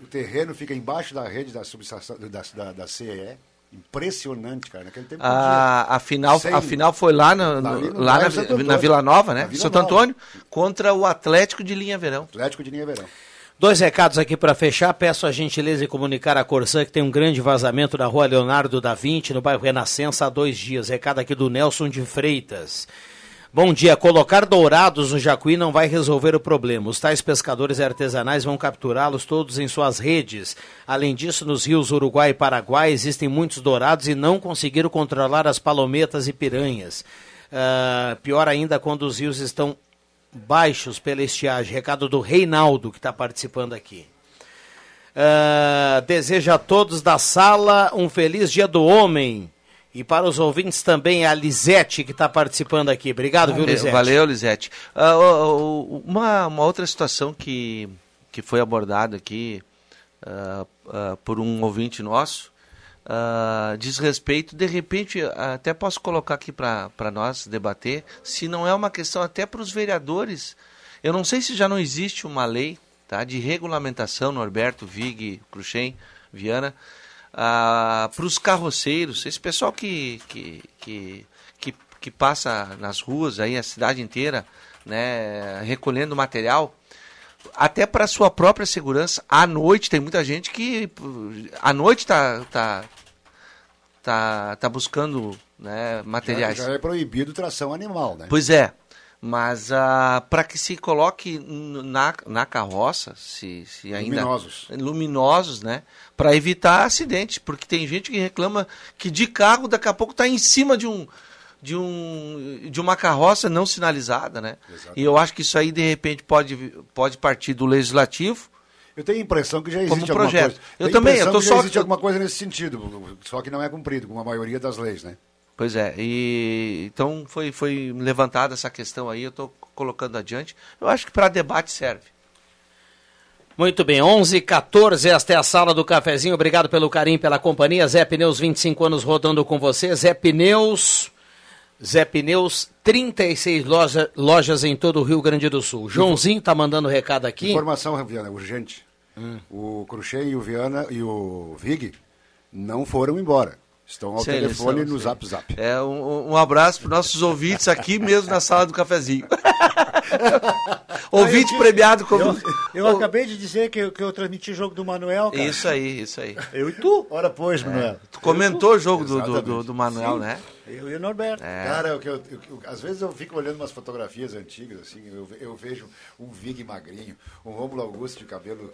O terreno fica embaixo da rede da, subestação, da, da, da C E E. Impressionante, cara. Naquele tempo ah, a, final, sem... a final foi lá, no, no, no lá na, na Vila Nova, né? Vila Santo Nova. Antônio, contra o Atlético de Linha Verão. Atlético de Linha Verão. Dois recados aqui para fechar. Peço a gentileza de comunicar a Corsã que tem um grande vazamento na rua Leonardo da Vinci, no bairro Renascença, há dois dias. Recado aqui do Nelson de Freitas. Bom dia. Colocar dourados no jacuí não vai resolver o problema. Os tais pescadores artesanais vão capturá-los todos em suas redes. Além disso, nos rios Uruguai e Paraguai existem muitos dourados e não conseguiram controlar as palometas e piranhas. Uh, pior ainda quando os rios estão baixos pela estiagem. Recado do Reinaldo, que está participando aqui. Uh, deseja a todos da sala um feliz dia do homem. E para os ouvintes também, a Lisete, que está participando aqui. Obrigado, valeu, viu, Lisete? Valeu, Lisete. Uh, uma, uma outra situação que, que foi abordada aqui uh, uh, por um ouvinte nosso, uh, diz respeito, de repente, até posso colocar aqui para nós debater, se não é uma questão até para os vereadores. Eu não sei se já não existe uma lei, tá, de regulamentação, Norberto Vig, Cruxem, Viana, Ah, para os carroceiros, esse pessoal que, que, que, que, que passa nas ruas, aí a cidade inteira, né, recolhendo material, até para a sua própria segurança. À noite tem muita gente que à noite está tá, tá, tá buscando, né, materiais. Já, já é proibido tração animal, né? Pois é, mas ah, para que se coloque na, na carroça, se, se ainda... Luminosos. Luminosos, né? Para evitar acidentes, porque tem gente que reclama que de carro daqui a pouco está em cima de, um, de, um, de uma carroça não sinalizada, né? Exatamente. E eu acho que isso aí, de repente, pode, pode partir do Legislativo. Eu tenho a impressão que já existe alguma coisa. Eu também, eu tô só... existe alguma coisa nesse sentido, só que não é cumprido, como a maioria das leis, né? Pois é, e então foi, foi levantada essa questão aí, eu estou colocando adiante. Eu acho que para debate serve. Muito bem, onze e quatorze, esta é a Sala do Cafezinho. Obrigado pelo carinho, pela companhia. Zé Pneus, vinte e cinco anos rodando com você. Zé Pneus, Zé Pneus, trinta e seis loja, lojas em todo o Rio Grande do Sul. Joãozinho está mandando recado aqui. Informação, Viana, urgente. Hum. O Cruxem e o Viana e o Vig não foram embora. Estão ao sei, telefone e no sei. Zap Zap. É, um, um abraço para os nossos ouvintes aqui mesmo na Sala do Cafezinho. Ouvinte ah, eu, premiado como... Eu, eu o... acabei de dizer que eu, que eu transmiti o jogo do Manuel, cara. Isso aí, isso aí. Eu e tu? Ora, pois, é, Manuel. Tu comentou o jogo do, do, do, do Manuel, sim, né? Eu e o Norberto. É. Cara, eu, eu, eu, às vezes eu fico olhando umas fotografias antigas, assim, eu, eu vejo um Vig magrinho, um Rômulo Augusto de cabelo...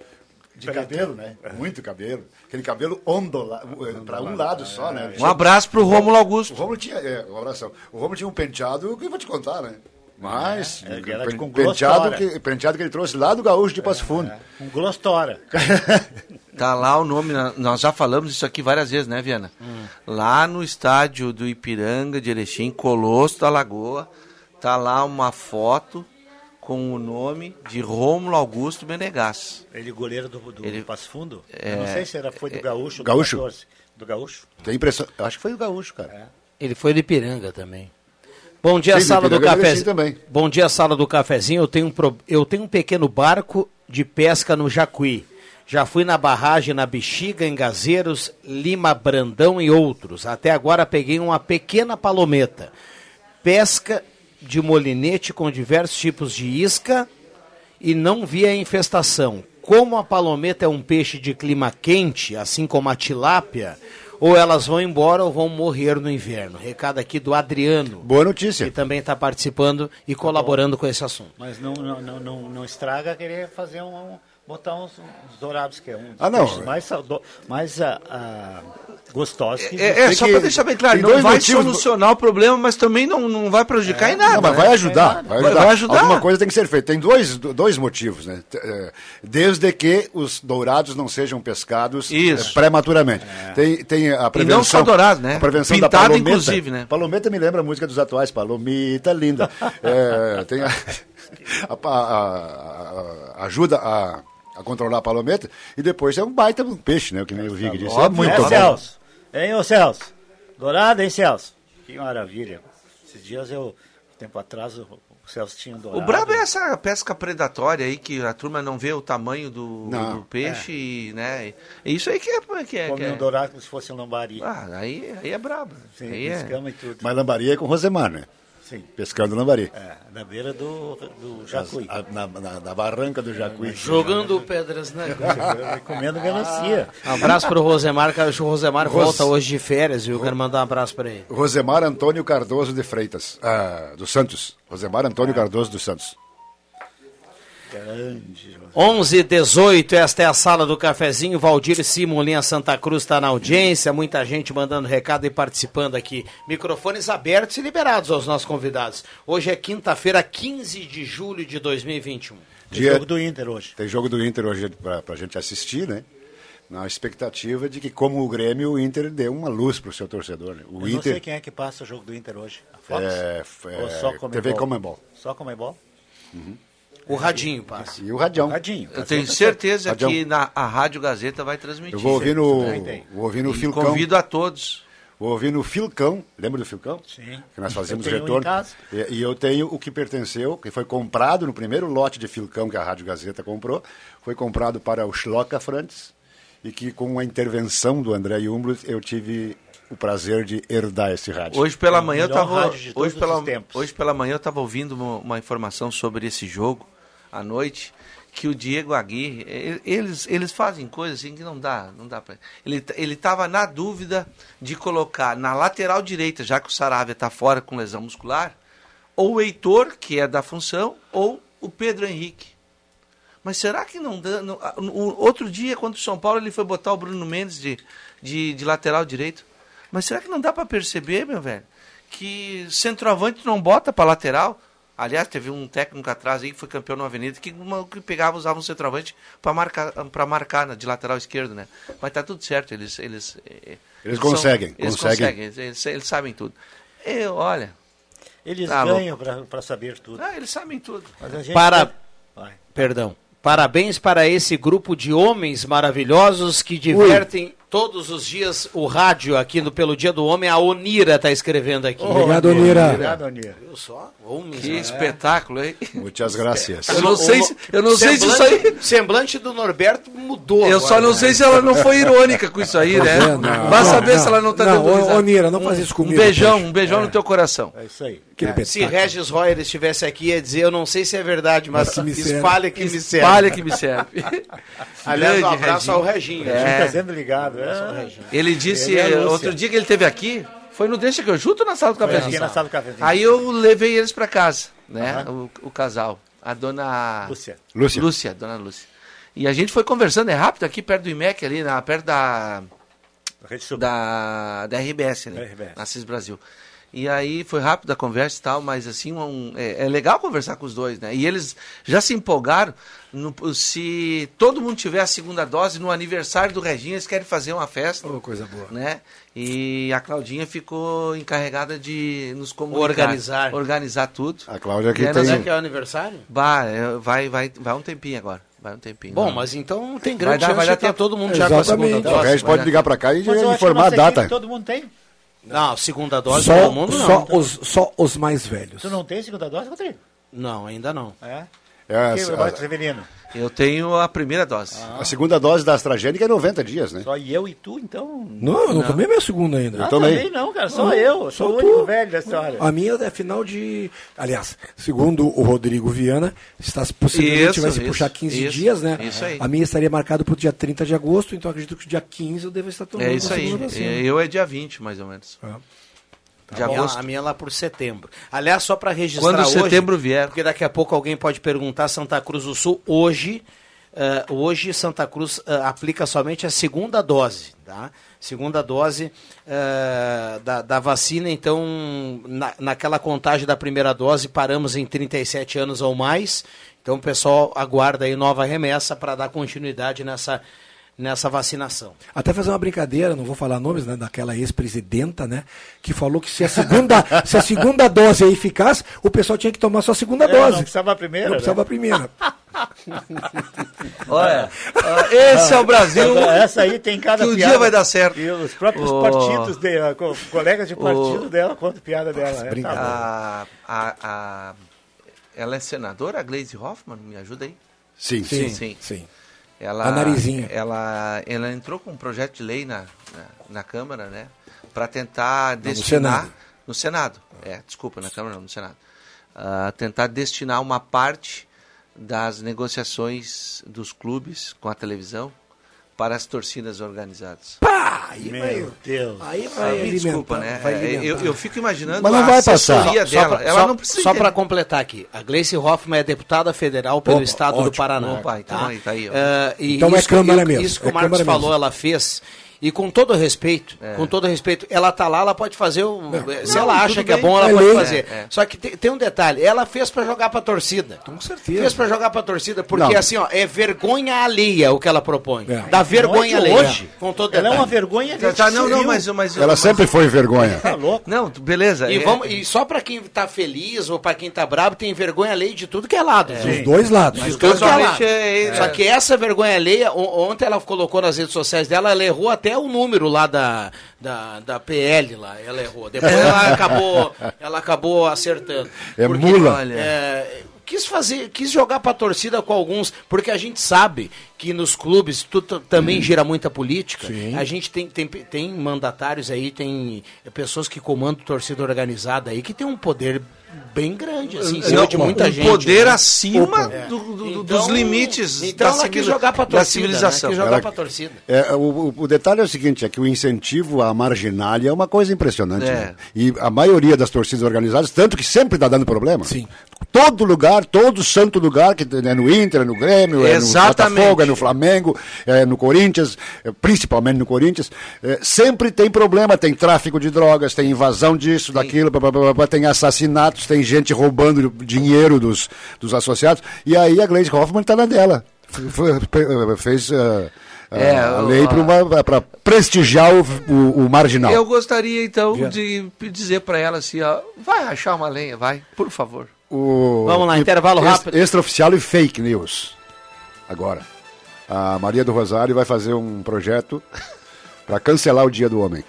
De cabelo, né? Muito cabelo. Aquele cabelo ondola... para um lado só, né? Um abraço pro Rômulo Augusto. O Rômulo tinha... É, um abração. O Rômulo tinha um penteado que eu vou te contar, né? Mas... É, era pen, com penteado, que, penteado que ele trouxe lá do Gaúcho de Passo Fundo. É, é. Um Glostora. Tá lá o nome... Nós já falamos isso aqui várias vezes, né, Viana? Hum. Lá no estádio do Ipiranga de Erechim, Colosso da Lagoa, tá lá uma foto... com o nome de Rômulo Augusto Menegas. Ele goleiro do, do ele, Passo Fundo? É, eu não sei se era, foi do é, Gaúcho. Gaúcho? Do, quatorze, do Gaúcho? Tem impressão, acho que foi do Gaúcho, cara. É. Ele foi do Ipiranga também. Bom dia, sim, Sala do, do Cafezinho. Bom dia, Sala do Cafezinho. Eu tenho, um pro... eu tenho um pequeno barco de pesca no Jacuí. Já fui na barragem, na Bexiga, em Gazeiros, Lima Brandão e outros. Até agora peguei uma pequena palometa. Pesca... de molinete com diversos tipos de isca e não via infestação. Como a palometa é um peixe de clima quente, assim como a tilápia, ou elas vão embora ou vão morrer no inverno. Recado aqui do Adriano. Boa notícia. Que também está participando e colaborando com esse assunto. Mas não, não, não, não, não estraga querer fazer um... um... botar uns, uns dourados, que é um dos ah, mais, mais uh, uh, gostosos. Que... É, é só para deixar bem claro, não vai motivos... solucionar o problema, mas também não, não vai prejudicar é, em nada. Não, mas né? vai, ajudar, vai, ajudar. vai ajudar. Alguma coisa tem que ser feita. Tem dois, dois motivos, né? Desde que os dourados não sejam pescados Isso. prematuramente. É. Tem, tem a prevenção, e não só dourado, né? A prevenção pintado, da palometa. Inclusive, né? Palometa me lembra a música dos atuais, Palomita linda. é, tem a, a, a, a, ajuda a a controlar a palometa, e depois é um baita um peixe, né? O que nem o Vig disse. É muito bom. É, Celso. Hein, ô Celso? Dourado, hein, Celso? Que maravilha. Esses dias eu, tempo atrás, o Celso tinha um dourado. O brabo é essa pesca predatória aí, que a turma não vê o tamanho do, do peixe, é. e, né? E isso aí que é... Que é Come que é. um dourado como se fosse um lambari. Ah, aí, aí é brabo. Sim, aí é. E tudo. Mas lambari é com rosemar, né? Sim. Pescando lambari. É, na beira do, do Jacuí. As, a, na, na, na barranca do Jacuí. Jogando pedras na água. Comendo melancia. Ah, um abraço para o Rosemar, que o Rosemar Ros... volta hoje de férias, e eu Ro... quero mandar um abraço para ele. Rosemar Antônio Cardoso de Freitas, ah, dos Santos. Rosemar Antônio ah. Cardoso dos Santos. onze e dezoito, esta é a Sala do Cafezinho. Valdir Simon, Linha Santa Cruz, está na audiência, muita gente mandando recado e participando aqui. Microfones abertos e liberados aos nossos convidados. Hoje é quinta-feira, quinze de julho de dois mil e vinte e um. Tem Dia... jogo do Inter hoje. Tem jogo do Inter hoje para a gente assistir, né? Na expectativa de que, como o Grêmio, o Inter deu uma luz para o seu torcedor. Né? O Eu Inter... não sei quem é que passa o jogo do Inter hoje. A Fox? É, é... Ou só Comebol? T V Comebol. Só Comebol? Uhum. O Radinho, passa. E o Radião. O Radinho. Eu tenho certeza Radião. que na, a Rádio Gazeta vai transmitir. Eu vou ouvir no, vou ouvir no Filcão. Convido a todos. Vou ouvir no Filcão. Lembra do Filcão? Sim. Que nós fazíamos o retorno. Um e, e eu tenho o que pertenceu, que foi comprado no primeiro lote de Filcão que a Rádio Gazeta comprou. Foi comprado para o Schloca Frantz. E que, com a intervenção do André Umbros, eu tive o prazer de herdar esse rádio. Hoje pela é manhã eu tava, hoje pela, hoje pela manhã eu estava ouvindo uma, uma informação sobre esse jogo à noite, que o Diego Aguirre, eles, eles fazem coisas assim que não dá, não dá para ele. Ele estava na dúvida de colocar na lateral direita, já que o Saravia está fora com lesão muscular, ou o Heitor, que é da função, ou o Pedro Henrique. Mas será que não dá? Não, o outro dia, contra o São Paulo, ele foi botar o Bruno Mendes de, de, de lateral direito. Mas será que não dá para perceber, meu velho, que centroavante não bota para lateral? Aliás, teve um técnico atrás aí que foi campeão na Avenida, que, uma, que pegava, usava um centroavante para marcar, pra marcar né, de lateral esquerdo, né? Mas tá tudo certo, eles... Eles, eles, eles são, conseguem. Eles conseguem, conseguem eles, eles, eles sabem tudo. E, olha... Eles tá ganham para saber tudo. Ah, eles sabem tudo. Mas a gente para... Tá... Vai. Perdão. Parabéns para esse grupo de homens maravilhosos que divertem Ui. todos os dias o rádio aqui no, pelo Dia do Homem. A Onira está escrevendo aqui. Oh, obrigado, Onira. Obrigado, Onira. Viu só? Homens, que é. espetáculo, hein? Muitas graças. Eu não sei se, eu não sei se isso aí... O semblante do Norberto mudou. Eu agora, só não né? sei se ela não foi irônica com isso aí, né? Não, não, Vai saber não, se ela não está dando risada. Onira, não faz isso comigo. Um beijão, um beijão é. no teu coração. É isso aí. É. Se Regis Royer estivesse aqui, ia dizer, eu não sei se é verdade, mas, mas espalha que me serve. Espalha que me serve. Aliás, um abraço ao Reginho. É. Reginho está sendo ligado. É. Ele disse, ele é outro dia que ele esteve aqui, foi no Deixa Que Eu Junto na Sala do Cafezinho. Na Sala do Cafezinho. Aí eu levei eles para casa, né? Uhum. O, o casal, a dona... Lúcia. Lúcia. Lúcia, dona Lúcia. E a gente foi conversando, é rápido, aqui perto do I M E C, ali, na, perto da... Da, da R B S, né? R B S. Na Assis Brasil. E aí foi rápido a conversa e tal, mas assim, um, é, é legal conversar com os dois, né? E eles já se empolgaram, no, se todo mundo tiver a segunda dose, no aniversário do Reginho, eles querem fazer uma festa. Oh, coisa boa. Né? E a Claudinha ficou encarregada de nos comunicar. Organizar. Organizar tudo. A Cláudia que é, tem... Não é que é o aniversário? Bah, vai, vai, vai um tempinho agora. Vai um tempinho. Bom, não. mas então tem grande vai dar, chance vai dar de ter todo mundo já com a segunda dose. O Regis pode ligar para cá e informar a data. Todo mundo tem. Não, segunda dose só, todo mundo não. Só, então. os, só os mais velhos. Tu não tem segunda dose, Rodrigo? Não, ainda não. É? é que, a, Rivelino? Eu tenho a primeira dose. Ah. A segunda dose da AstraZeneca é noventa dias, né? Só eu e tu, então? Não, eu não, não. tomei minha segunda ainda. Ah, eu também. também não, cara, só não, eu. Sou o único velho da história. A minha é final de... Aliás, segundo o Rodrigo Viana, está, possivelmente isso, vai se isso, puxar quinze isso, dias, né? Isso aí. A minha estaria marcada para o dia trinta de agosto, então acredito que dia quinze eu devo estar tomando é isso a segunda aí. Vacina. Eu é dia vinte, mais ou menos. É. De a, minha, a minha lá por setembro. Aliás, só para registrar Quando hoje... Quando setembro vier. Porque daqui a pouco alguém pode perguntar, Santa Cruz do Sul, hoje, uh, hoje Santa Cruz uh, aplica somente a segunda dose, tá? Segunda dose uh, da, da vacina, então, na, naquela contagem da primeira dose, paramos em trinta e sete anos ou mais. Então, o pessoal aguarda aí nova remessa para dar continuidade nessa... nessa vacinação. Até fazer uma brincadeira, não vou falar nomes, né, daquela ex-presidenta, né, que falou que se a segunda, se a segunda dose aí ficasse, o pessoal tinha que tomar só a segunda é, dose. Não precisava a primeira. Não precisava né? a primeira. Olha, esse é o Brasil. Essa aí tem cada que um piada. Dia vai dar certo. E os próprios oh, partidos dela, co- colegas de partido oh, dela, quanto piada dela. É, tá a, a, a, ela é senadora, a Gleisi Hoffmann, me ajuda aí? Sim, sim, sim. sim. sim. Ela, a narizinha. Ela, ela entrou com um projeto de lei na, na, na Câmara, né? Para tentar destinar... No Senado. No Senado. é, desculpa, na Câmara não, no Senado, uh, tentar destinar uma parte das negociações dos clubes com a televisão para as torcidas organizadas. Pá! Aí, meu aí, Deus. Aí vai me desculpa, né? Vai eu, eu fico imaginando mas não a vai assessoria passar. Dela. Só pra, ela só, não precisa. Só para completar aqui, a Gleice Hoffmann é deputada federal pelo Opa, estado ótimo. do Paraná. Opa, então tá? aí, tá aí, ó. Uh, e então isso, é Câmara mesmo. Isso que é o Marcos falou, mesmo. ela fez... E com todo respeito, é. com todo respeito, ela tá lá, ela pode fazer o... Não, se ela acha que é bom, ela é pode lei. fazer. É, é. Só que tem, tem um detalhe, ela fez pra jogar pra torcida. Com certeza. Fez pra jogar pra torcida, porque não. assim, ó, é vergonha alheia o que ela propõe. É. Dá vergonha alheia. Hoje, é. com todo detalhe. Ela é uma vergonha alheia. Tá, não, não, mas, mas, ela mas, sempre mas... foi vergonha. Tá louco. Não, beleza. E, é. vamos, e só pra quem tá feliz ou pra quem tá bravo, tem vergonha alheia de tudo que é lado. É. Dos é. dois lados. Mas, Dos dois lados. É, é. Só que essa vergonha alheia, ontem ela colocou nas redes sociais dela, ela errou até o número lá da, da, da P L lá, ela errou. Depois ela acabou, ela acabou acertando. É porque, mula. Olha, é, quis fazer, quis jogar pra torcida com alguns, porque a gente sabe que nos clubes tudo também hum. gira muita política. Sim. A gente tem, tem, tem mandatários aí, tem pessoas que comandam torcida organizada aí, que tem um poder bem grande, assim, não, de muita um gente. Um poder né? acima do, do, então, dos limites então da, ela civil... jogar pra torcida, da civilização. Né? Ela jogar ela... pra torcida. É, o, o detalhe é o seguinte, é que o incentivo à marginalia é uma coisa impressionante. É. Né? E a maioria das torcidas organizadas, tanto que sempre está dando problema. Sim. Todo lugar, todo santo lugar, que é no Inter, é no Grêmio, Exatamente. é no Botafogo, é no Flamengo, é no Corinthians, é, principalmente no Corinthians, é, sempre tem problema, tem tráfico de drogas, tem invasão disso, Sim. daquilo, blá, blá, blá, blá, tem assassinatos, tem gente roubando dinheiro dos, dos associados, e aí a Gleisi Hoffmann está na dela. Fez uh, é, a lei para prestigiar o, o, o marginal. Eu gostaria, então, Já. de dizer para ela assim, ó, vai achar uma lenha, vai, por favor. O... Vamos lá, intervalo rápido. Extraoficial e fake news. Agora, a Maria do Rosário vai fazer um projeto para cancelar o Dia do Homem.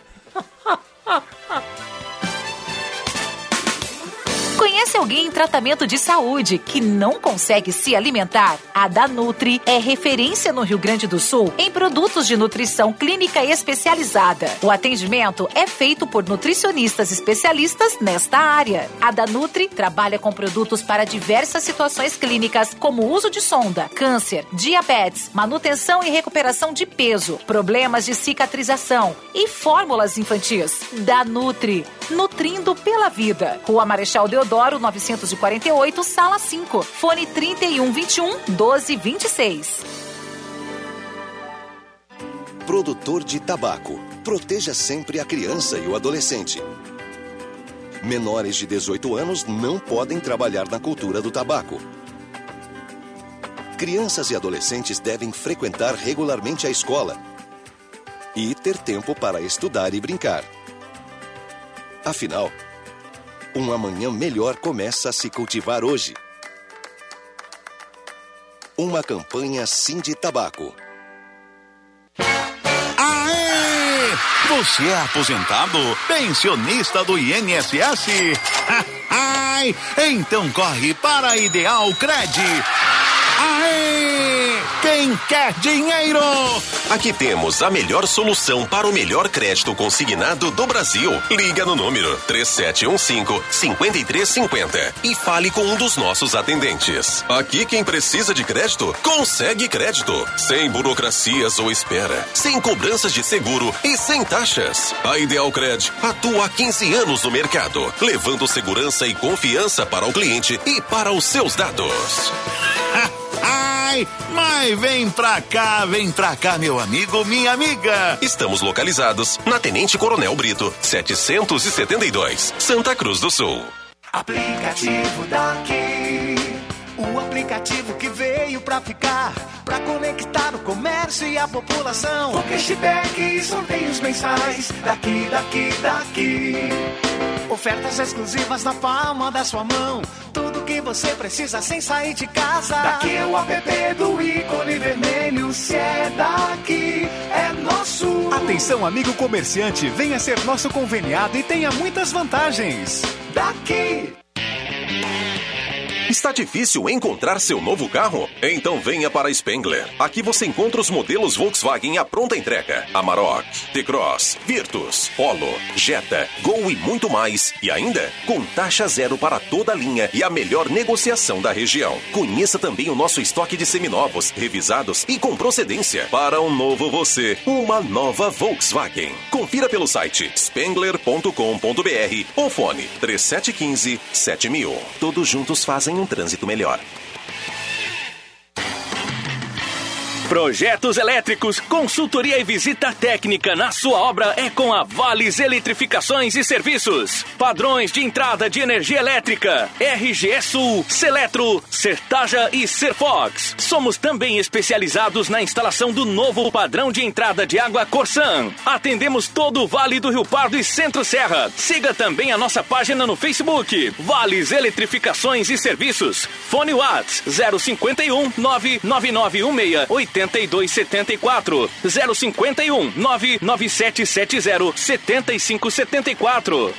Conhece alguém em tratamento de saúde que não consegue se alimentar? A Danutri é referência no Rio Grande do Sul em produtos de nutrição clínica especializada. O atendimento é feito por nutricionistas especialistas nesta área. A Danutri trabalha com produtos para diversas situações clínicas, como uso de sonda, câncer, diabetes, manutenção e recuperação de peso, problemas de cicatrização e fórmulas infantis. Danutri, nutrindo pela vida. Rua Marechal Deodoro novecentos e quarenta e oito, sala cinco. Fone trinta e um, vinte e um, doze, vinte e seis. Produtor de tabaco. Proteja sempre a criança e o adolescente. Menores de dezoito anos não podem trabalhar na cultura do tabaco. Crianças e adolescentes devem frequentar regularmente a escola e ter tempo para estudar e brincar. Afinal, um amanhã melhor começa a se cultivar hoje. Uma campanha Sindi Tabaco. Aê! Você é aposentado? Pensionista do I N S S? Ai! Então corre para a Ideal Cred. Aê! Quem quer dinheiro? Aqui temos a melhor solução para o melhor crédito consignado do Brasil. Liga no número três sete um cinco, cinco três cinco zero e fale com um dos nossos atendentes. Aqui quem precisa de crédito, consegue crédito. Sem burocracias ou espera, sem cobranças de seguro e sem taxas. A Ideal Cred atua há quinze anos no mercado, levando segurança e confiança para o cliente e para os seus dados. Ai, mas vem pra cá, vem pra cá, meu amigo, minha amiga. Estamos localizados na Tenente Coronel Brito, setecentos e setenta e dois, Santa Cruz do Sul. Aplicativo daqui, o aplicativo que veio pra ficar, pra conectar o comércio e a população. Com cashback, sorteios mensais, daqui, daqui, daqui. Ofertas exclusivas na palma da sua mão. Que você precisa sem sair de casa. Daqui é o app do ícone vermelho. Se é daqui, é nosso. Atenção, amigo comerciante, venha ser nosso conveniado e tenha muitas vantagens. Daqui. Está difícil encontrar seu novo carro? Então venha para a Spengler. Aqui você encontra os modelos Volkswagen à pronta entrega. Amarok, T-Cross, Virtus, Polo, Jetta, Gol e muito mais. E ainda com taxa zero para toda a linha e a melhor negociação da região. Conheça também o nosso estoque de seminovos, revisados e com procedência. Para um novo você, uma nova Volkswagen. Confira pelo site spengler ponto com ponto br ou fone três sete um cinco sete mil. Todos juntos fazem um trânsito melhor. Projetos elétricos, consultoria e visita técnica na sua obra é com a Vales Eletrificações e Serviços. Padrões de entrada de energia elétrica, R G E Sul, Seletro, Sertaja e Serfox. Somos também especializados na instalação do novo padrão de entrada de água Corsan. Atendemos todo o Vale do Rio Pardo e Centro-Serra. Siga também a nossa página no Facebook, Vales Eletrificações e Serviços. Fone Whats zero cinco um nove nove nove um seis oito oito dois sete quatro zero cinco um nove nove sete sete zero sete cinco sete quatro.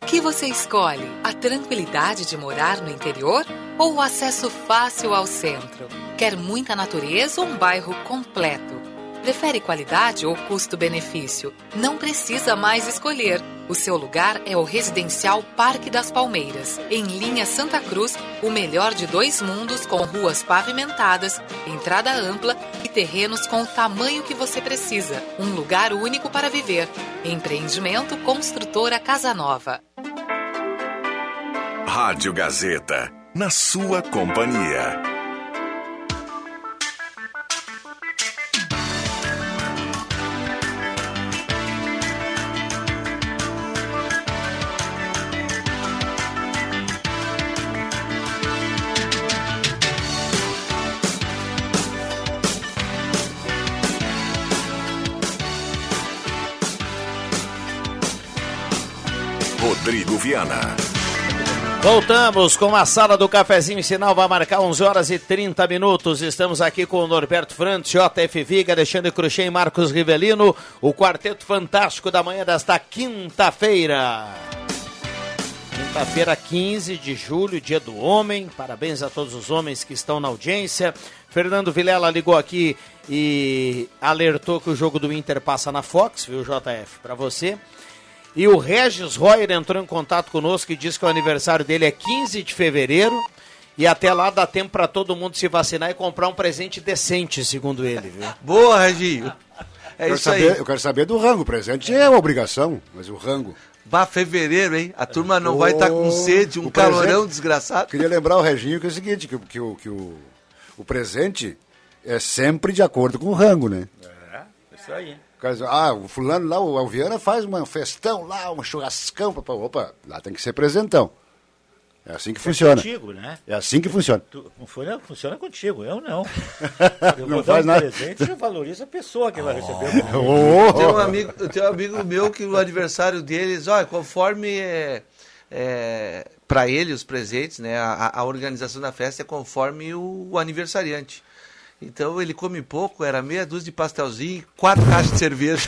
O que você escolhe? A tranquilidade de morar no interior ou o acesso fácil ao centro? Quer muita natureza ou um bairro completo? Prefere qualidade ou custo-benefício? Não precisa mais escolher. O seu lugar é o Residencial Parque das Palmeiras, em Linha Santa Cruz, o melhor de dois mundos com ruas pavimentadas, entrada ampla e terrenos com o tamanho que você precisa. Um lugar único para viver. Empreendimento Construtora Casa Nova. Rádio Gazeta, na sua companhia. Rodrigo Viana. Voltamos com a Sala do Cafezinho e Sinal, vai marcar onze horas e trinta minutos. Estamos aqui com o Norberto Frantz, J F Vig, Alexandre Cruxem e Marcos Rivellino, o Quarteto Fantástico da manhã desta quinta-feira. Quinta-feira, quinze de julho, dia do homem. Parabéns a todos os homens que estão na audiência. Fernando Vilela ligou aqui e alertou que o jogo do Inter passa na Fox, viu, J F? Para você. E o Regis Royer entrou em contato conosco e disse que o aniversário dele é quinze de fevereiro e até lá dá tempo para todo mundo se vacinar e comprar um presente decente, segundo ele, viu? Boa, Reginho. É isso aí. Eu quero saber do rango. O presente é uma obrigação, mas o rango... Bah, fevereiro, hein? A turma não oh, vai estar tá com sede, um calorão desgraçado. Queria lembrar o Reginho que é o seguinte, que, que, que, que o, o presente é sempre de acordo com o rango, né? É, é isso aí, hein? Ah, o fulano lá, o Alviana faz um festão lá, um churrascão, opa, opa, lá tem que ser presentão. É assim que é funciona. Contigo, né? É assim que funciona. Tu, funciona. Funciona contigo, eu não. Eu não vou faz dar um nada. Presente e eu valorizo a pessoa que vai oh. receber. Oh. Tem um amigo, tem um amigo meu que o aniversário deles, olha, conforme é, é, para ele os presentes, né, a, a organização da festa é conforme o, o aniversariante. Então ele come pouco, era meia dúzia de pastelzinho e quatro caixas de cerveja.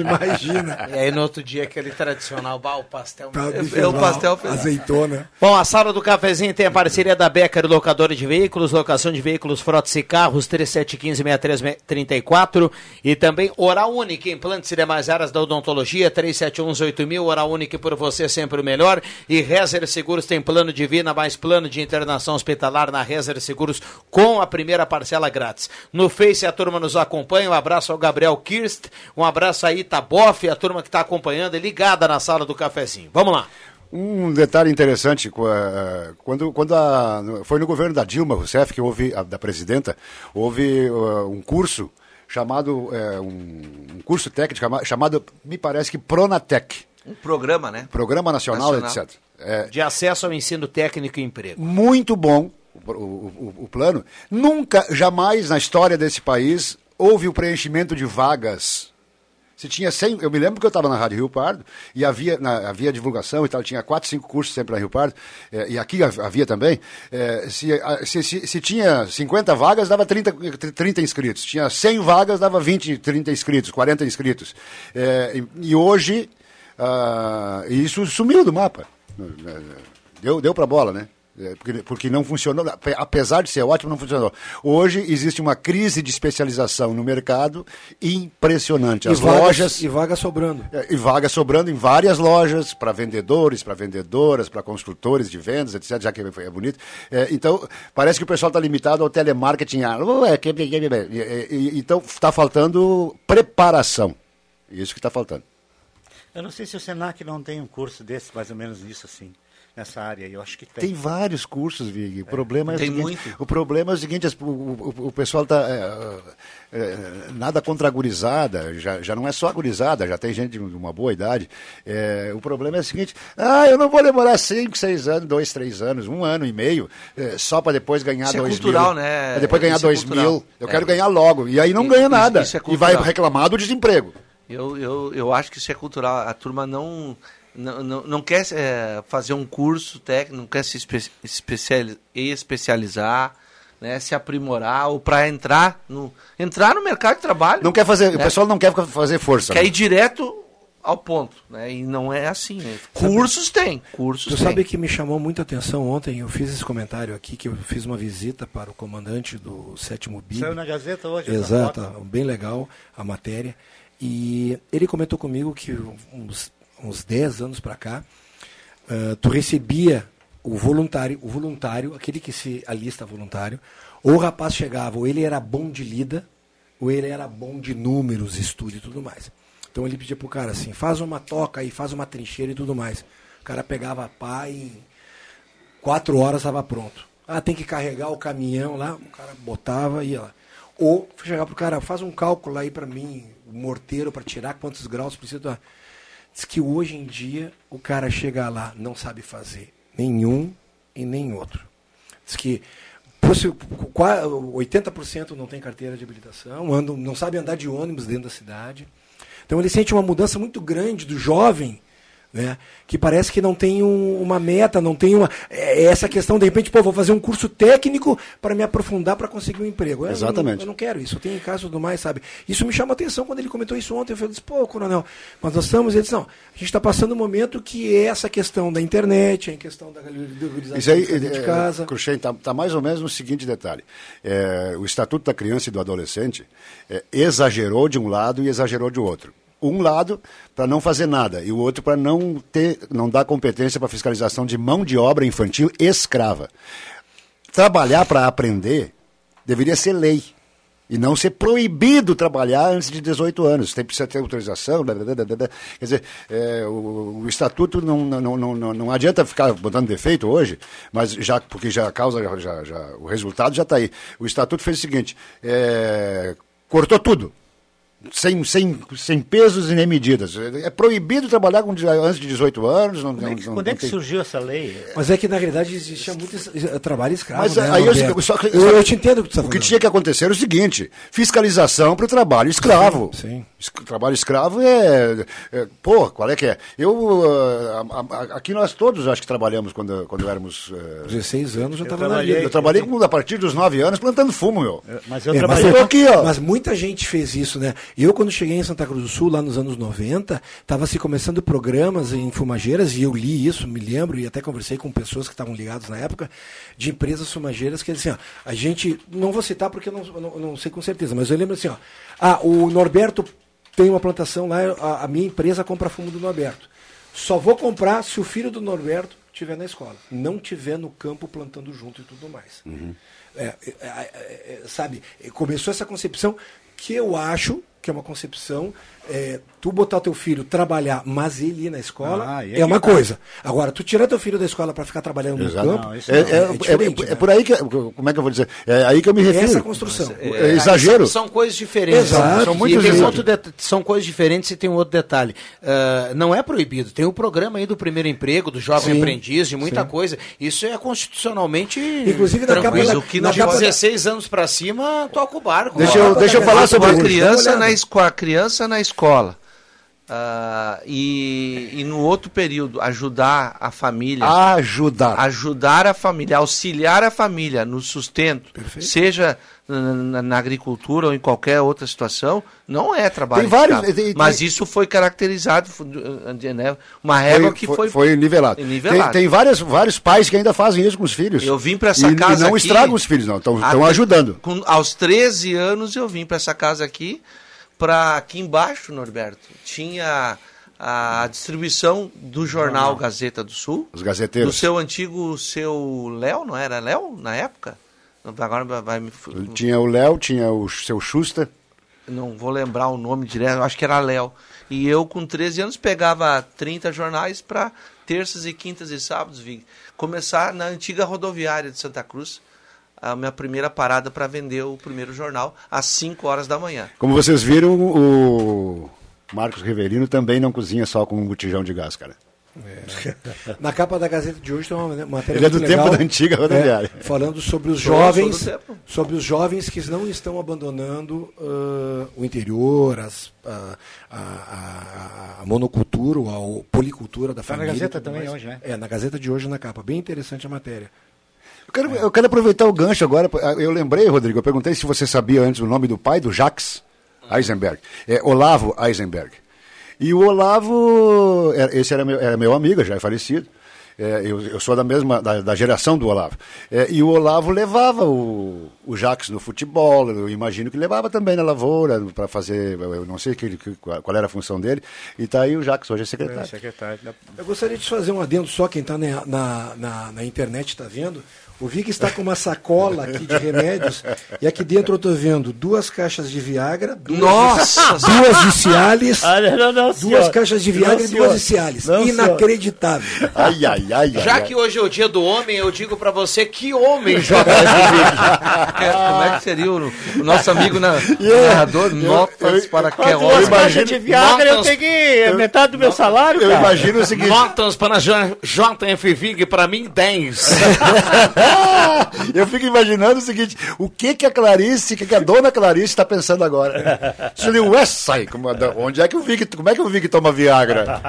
Imagina. E aí no outro dia aquele tradicional, bah, o pastel. É, é o pastel. Azeitona. Bom, a Sala do Cafezinho tem a parceria da Becker Locadora de Veículos, locação de veículos, frotas e carros, três sete um cinco seis três três quatro e também Oral Única, implantes e demais áreas da odontologia, três sete um oito mil, Oral Única por você sempre o melhor. E Reser Seguros tem plano de vida, mais plano de internação hospitalar na Reser Seguros com a primeira parcela grátis. No Face a turma nos acompanha, um abraço ao Gabriel Kirst, um abraço a Itaboff, a turma que está acompanhando e ligada na Sala do Cafezinho. Vamos lá. Um detalhe interessante, quando, quando a, foi no governo da Dilma Rousseff, que houve, a, da presidenta, houve uh, um curso chamado, uh, um, um curso técnico chamado, chamado, me parece que Pronatec. Um programa, né? Programa Nacional, Nacional. etcétera. É, de acesso ao ensino técnico e emprego. Muito bom. O, o, o plano, nunca, jamais na história desse país houve o preenchimento de vagas. Se tinha cem, eu me lembro que eu estava na Rádio Rio Pardo e havia, na, havia divulgação e tal, tinha quatro, cinco cursos sempre na Rio Pardo, eh, e aqui havia também, eh, se, se, se, se tinha cinquenta vagas, dava trinta, trinta inscritos, tinha cem vagas, dava vinte, trinta inscritos, quarenta inscritos, eh, e, e hoje Ah, e isso sumiu do mapa. Deu, deu para bola, né? Porque, porque não funcionou, apesar de ser ótimo, não funcionou. Hoje existe uma crise de especialização no mercado impressionante. As e vagas, lojas... E vaga sobrando. E vaga sobrando em várias lojas, para vendedores, para vendedoras, para construtores de vendas, etcétera, já que é bonito. É, então, parece que o pessoal está limitado ao telemarketing. Então, está faltando preparação. Isso que está faltando. Eu não sei se o Senac não tem um curso desse, mais ou menos isso assim. Nessa área, eu acho que tem. Tem vários cursos, Vig. O problema é, é o seguinte, muito. O problema é o seguinte, o, o, o pessoal está é, é, nada contra a gurizada, já, já não é só a gurizada, já tem gente de uma boa idade. É, o problema é o seguinte, ah, eu não vou demorar cinco, seis anos, dois, três anos, um ano e meio, é, só para depois ganhar isso dois é cultural, mil. Né? Pra depois ganhar isso dois é mil, eu é. quero ganhar logo. E aí não e, ganha nada. Isso, isso é e vai reclamar do desemprego. Eu, eu, eu acho que isso é cultural. A turma não... Não, não, não quer é, fazer um curso técnico, não quer se espe- especiali- especializar, né, se aprimorar, ou para entrar no, entrar no mercado de trabalho. Não quer fazer, né? O pessoal não quer fazer força. Quer né? ir direto ao ponto, né? E não é assim. Né? Cursos tem, cursos tem. Tu sabe que me chamou muita atenção ontem, eu fiz esse comentário aqui, que eu fiz uma visita para o comandante do sétimo B I B. Saiu na Gazeta hoje. Exato, bem legal a matéria. E ele comentou comigo que uns... uns dez anos para cá, uh, tu recebia o voluntário, o voluntário, aquele que se alista voluntário, ou o rapaz chegava, ou ele era bom de lida, ou ele era bom de números, estudo e tudo mais. Então ele pedia pro cara assim, faz uma toca aí, faz uma trincheira e tudo mais. O cara pegava a pá e quatro horas estava pronto. Ah, tem que carregar o caminhão lá, o cara botava e ia lá. Ou chegava pro cara, faz um cálculo aí para mim, o morteiro para tirar quantos graus precisa... Diz que hoje em dia o cara chega lá, não sabe fazer nenhum e nem outro. Diz que oitenta por cento não tem carteira de habilitação, andam, não sabe andar de ônibus dentro da cidade. Então ele sente uma mudança muito grande do jovem, né, que parece que não tem um, uma meta, não tem uma... É essa questão, de repente, pô, vou fazer um curso técnico para me aprofundar, para conseguir um emprego. Eu, Exatamente. Eu não, eu não quero isso, eu tenho caso do mais, sabe? Isso me chama a atenção quando ele comentou isso ontem. Eu falei, pô, coronel, mas nós estamos... Ele disse, não, a gente está passando um momento que é essa questão da internet, a questão da galerização isso aí, de, é, de casa... Cruxem, está tá mais ou menos no seguinte detalhe. É, o Estatuto da Criança e do Adolescente é, exagerou de um lado e exagerou de outro. Um lado para não fazer nada e o outro para não ter, não dar competência para fiscalização de mão de obra infantil escrava. Trabalhar para aprender deveria ser lei e não ser proibido trabalhar antes de dezoito anos. Tem precisa ter autorização, blá, blá, blá, blá. Quer dizer, é, o, o estatuto não, não, não, não, não adianta ficar botando defeito hoje, mas já, porque já a causa, já, já, o resultado já está aí. O estatuto fez o seguinte, é, cortou tudo. Sem, sem, sem pesos e nem medidas. É proibido trabalhar com antes de dezoito anos. Não, não, não, quando é que tem... surgiu essa lei? Mas é que, na realidade, existia muito trabalho escravo. Mas, né, aí eu, só, eu, só, eu te entendo o que tu tá falando. O que tinha que acontecer era o seguinte, fiscalização para o trabalho escravo. Sim, sim. Trabalho escravo é, é... Pô, qual é que é? Eu, uh, a, a, aqui nós todos acho que trabalhamos quando, quando éramos... Uh, dezesseis anos eu estava na vida. Eu trabalhei com, a partir dos nove anos plantando fumo, meu. Eu, mas eu é, trabalhei mas, eu, aqui, ó. Mas muita gente fez isso, né? Eu, quando cheguei em Santa Cruz do Sul, lá nos anos noventa, estava se começando programas em fumageiras, e eu li isso, me lembro, e até conversei com pessoas que estavam ligadas na época, de empresas fumageiras, que assim, ó, a gente, não vou citar porque eu não, não, não sei com certeza, mas eu lembro assim, ó, ah, o Norberto tem uma plantação lá, a, a minha empresa compra fumo do Norberto. Só vou comprar se o filho do Norberto estiver na escola, não estiver no campo plantando junto e tudo mais. Uhum. É, é, é, é, sabe, começou essa concepção... que eu acho que é uma concepção, é, tu botar teu filho trabalhar, mas ele ir na escola, ah, é uma tá. coisa. Agora, tu tirar teu filho da escola para ficar trabalhando Exato, no campo, não, isso é, não, é, é, é, é, né? é por aí que, como é que eu vou dizer? É aí que eu me refiro. Essa construção. Mas, é, é, exagero. São, são coisas diferentes. Exato. São, muito e tem outro de, são coisas diferentes e tem um outro detalhe. Uh, não é proibido. Tem o um programa aí do primeiro emprego, do jovem sim, aprendiz, de muita sim. coisa. Isso é constitucionalmente inclusive na capa da, o que na de capa dezesseis anos para cima, toca o barco. Deixa ó, eu, deixa eu falar sobre a criança na escola. A criança na escola. Uh, e, e no outro período ajudar a família, ajudar ajudar a família, auxiliar a família no sustento. Perfeito. Seja na, na agricultura ou em qualquer outra situação, não é trabalho tem vários, tem, tem, mas isso foi caracterizado, né, uma régua foi, que foi, foi, foi nivelado, nivelado. Tem, tem várias, vários pais que ainda fazem isso com os filhos. Eu vim para essa e, casa e não aqui, estragam os filhos, não, estão ajudando. Com, aos treze anos eu vim para essa casa aqui. Para aqui embaixo, Norberto, tinha a, a distribuição do jornal Gazeta do Sul. Os gazeteiros. Do seu antigo, seu Léo, não era Léo na época? Agora vai me... Tinha o Léo, tinha o seu Schuster. Não vou lembrar o nome direto, acho que era Léo. E eu, com treze anos, pegava trinta jornais para terças e quintas e sábados. Vim começar na antiga rodoviária de Santa Cruz. A minha primeira parada para vender o primeiro jornal às cinco horas da manhã. Como vocês viram, o Marcos Rivellino também não cozinha só com um botijão de gás, cara. É. Na capa da Gazeta de hoje tem uma matéria. Ele é do tempo legal, da antiga rodoviária. Né, falando sobre os jovens, sobre os jovens que não estão abandonando uh, o interior, as, a, a, a monocultura, a policultura da família. Tá na Gazeta também mais. Hoje, né? É, na Gazeta de hoje na capa. Bem interessante a matéria. Eu quero, eu quero aproveitar o gancho agora. Eu lembrei, Rodrigo, eu perguntei se você sabia antes o nome do pai, do Jacques Eisenberg. É Olavo Eisenberg. E o Olavo, esse era meu, era meu amigo, já é falecido. É, eu, eu sou da mesma, da, da geração do Olavo. É, e o Olavo levava o, o Jacques no futebol, eu imagino que levava também na lavoura, para fazer, eu não sei que, que, qual era a função dele, e está aí o Jacques, hoje é secretário. É, secretário da... Eu gostaria de fazer um adendo só, quem está na, na, na, na internet está vendo, o Vig está com uma sacola aqui de remédios, e aqui dentro eu estou vendo duas caixas de Viagra, duas, Nossa, duas de Cialis, não, não, não, duas caixas de Viagra não, e duas de Cialis. Não, inacreditável. Senhor. Ai, ai. Ai, ai, Já ai. que hoje é o dia do homem, eu digo pra você que homem joga esse vídeo. É, como é que seria o, o nosso amigo na, yeah. narrador? Notas eu, para eu, que é homem. Duas caixas de Viagra, notas, eu peguei eu, metade do meu salário, cara. Eu imagino o seguinte. Notas para J F Vig, pra mim, dez. Eu fico imaginando o seguinte, o que que a Clarice, o que que a dona Clarice tá pensando agora? Westside, onde é que o Vig, como é que o Vig toma Viagra?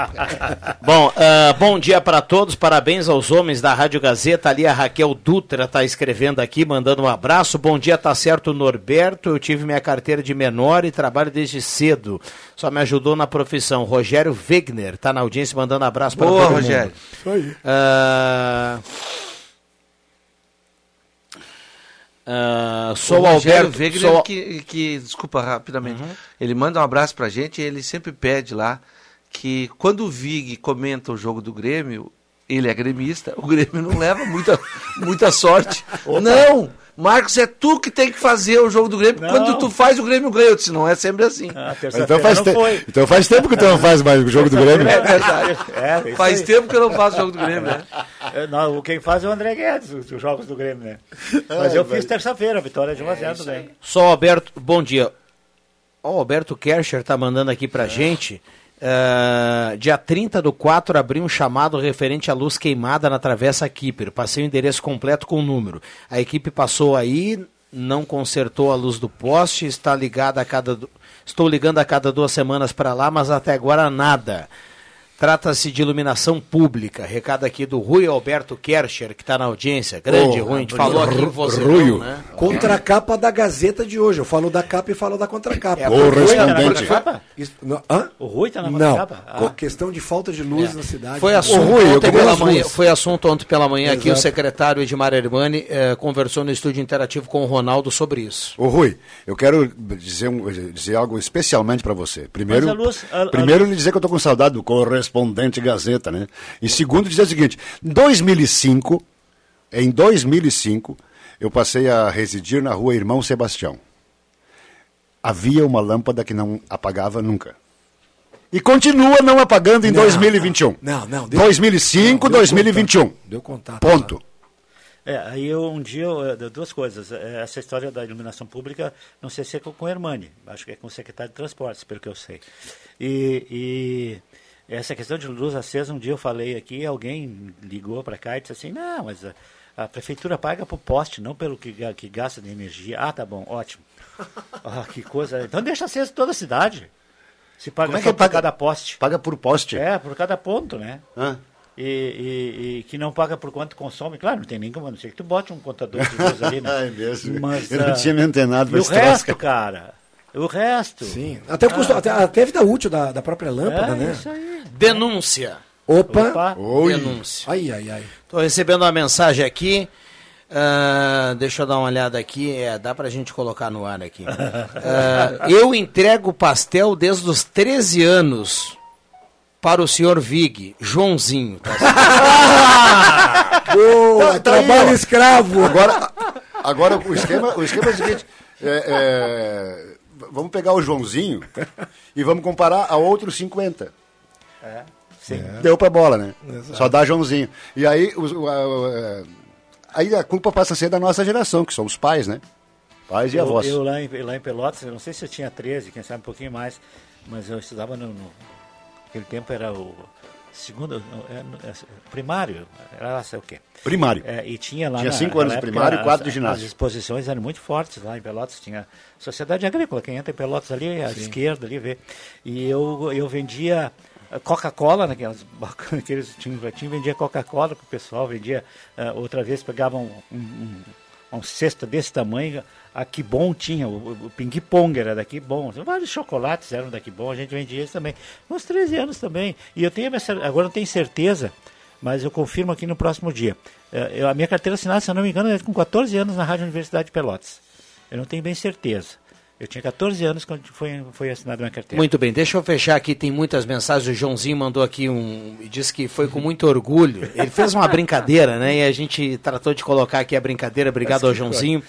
Bom, uh, bom dia pra todos, parabéns aos homens da Rádio Gazeta. Ali a Raquel Dutra está escrevendo aqui, mandando um abraço. Bom dia, tá certo, Norberto. Eu tive minha carteira de menor e trabalho desde cedo. Só me ajudou na profissão. Rogério Wegner está na audiência mandando abraço para todo mundo. Boa, Rogério. Uh... Uh, sou o Alberto Wegner sou... que, que, desculpa rapidamente, uhum. Ele manda um abraço para a gente e ele sempre pede lá que quando o Vig comenta o jogo do Grêmio, ele é gremista, o Grêmio não leva muita, muita sorte. Opa. Não, Marcos, é tu que tem que fazer o jogo do Grêmio. Não. Quando tu faz, o Grêmio ganha. Eu disse, não é sempre assim. Ah, então, faz te... então faz tempo que tu não faz mais o jogo do Grêmio. É verdade. É, faz tempo que eu não faço o jogo do Grêmio, né? Eu, não, quem faz é o André Guedes, os, os jogos do Grêmio, né? Mas é, eu vai. fiz terça-feira, vitória de um a zero do Grêmio. Só Alberto, bom dia. Ó, o Alberto Kercher tá mandando aqui pra é. gente... Uh, dia trinta do quatro abri um chamado referente à luz queimada na Travessa Kipper, passei o endereço completo com o número, a equipe passou aí, não consertou a luz do poste, está ligada a cada do... estou ligando a cada duas semanas para lá, mas até agora nada. Trata-se de iluminação pública. Recado aqui do Rui Alberto Kercher, que está na audiência. Grande, oh, Rui, a gente falou aqui com você. Rui, né? Contracapa da Gazeta de hoje. Eu falo da capa e falo da contracapa. É, o respondente. O Rui está na contracapa? Não, ah. Com questão de falta de luz é. na cidade. Foi assunto, Rui, ontem pela manhã, foi assunto ontem pela manhã aqui, o secretário Edmar Hermani eh, conversou no estúdio interativo com o Ronaldo sobre isso. Ô Rui, eu quero dizer, um, dizer algo especialmente para você. Primeiro, a luz, a, primeiro a luz. dizer que eu estou com saudade do correspondente. Correspondente Gazeta, né? E segundo, dizer o seguinte, dois mil e cinco, em dois mil e cinco, eu passei a residir na rua Irmão Sebastião. Havia uma lâmpada que não apagava nunca. E continua não apagando em não, dois mil e vinte e um. Não, não. Deu, dois mil e cinco, não, deu dois mil e vinte e um. Contato, deu contato. Ponto. É, aí eu, um dia, eu, duas coisas. Essa história da iluminação pública, não sei se é com o Hermani, acho que é com o secretário de Transportes, pelo que eu sei. E... e... essa questão de luz acesa, um dia eu falei aqui, alguém ligou para cá e disse assim, não, mas a, a prefeitura paga por poste, não pelo que, que gasta de energia. Ah, tá bom, ótimo. Ah, que coisa. Então deixa acesa toda a cidade. Se paga. Como é que é por paga? Cada poste. Paga por poste? É, por cada ponto, né? Ah. E, e, e que não paga por quanto consome. Claro, não tem nem como, a não ser que tu bote um contador de luz ali, né? É mesmo. Mas, eu não tinha me antenado. E o resto, cara... O resto. Sim. Até o custo, ah, até, até a vida útil da, da própria lâmpada, é, né? Isso aí. Denúncia. Opa. Opa. Denúncia. Ai, ai, ai. Estou recebendo uma mensagem aqui. Uh, deixa eu dar uma olhada aqui. É, dá pra gente colocar no ar aqui. Uh, eu entrego pastel desde os treze anos para o senhor Vig, Joãozinho. Tá assim. Boa, tá, trabalho aí, escravo. Agora, agora o, esquema, o esquema é o seguinte. É, é... Vamos pegar o Joãozinho e vamos comparar a outros cinquenta. É, sim. É. Deu pra bola, né? Exato. Só dá Joãozinho. E aí, os, a, a, aí a culpa passa a ser da nossa geração, que são os pais, né? Pais eu, e avós. Eu lá em, lá em Pelotas, eu não sei se eu tinha treze, quem sabe um pouquinho mais, mas eu estudava no... no aquele tempo era o segundo... No, é, primário, era lá, sei o quê. Primário. É, e tinha lá... Tinha cinco anos de primário e quatro de ginásio. As exposições eram muito fortes lá em Pelotas. Tinha Sociedade Agrícola, quem entra em Pelotas ali, à Sim. esquerda ali, vê. E eu, eu vendia Coca-Cola, naqueles tinham vendia Coca-Cola para o pessoal, vendia... Uh, outra vez pegavam um, um, um, um cesto desse tamanho, a Que Bom tinha, o, o Ping-Pong era da Que Bom, vários chocolates eram da Que Bom, a gente vendia isso também. Uns treze anos também. E eu tenho, agora não tenho certeza... Mas eu confirmo aqui no próximo dia. Eu, a minha carteira assinada, se eu não me engano, é com quatorze anos na Rádio Universidade de Pelotas. Eu não tenho bem certeza. Eu tinha quatorze anos quando foi, foi assinada a minha carteira. Muito bem, deixa eu fechar aqui, tem muitas mensagens. O Joãozinho mandou aqui um... e disse que foi com muito orgulho. Ele fez uma brincadeira, né? E a gente tratou de colocar aqui a brincadeira. Obrigado ao Joãozinho.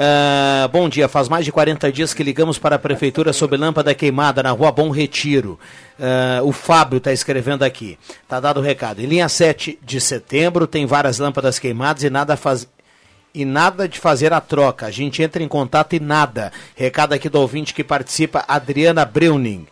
Uh, bom dia, faz mais de quarenta dias que ligamos para a prefeitura sobre lâmpada queimada na rua Bom Retiro. Uh, o Fábio está escrevendo aqui, está dado o recado. Em linha sete de setembro tem várias lâmpadas queimadas e nada faz... e nada de fazer a troca. A gente entra em contato e nada. Recado aqui do ouvinte que participa, Adriana Breuning.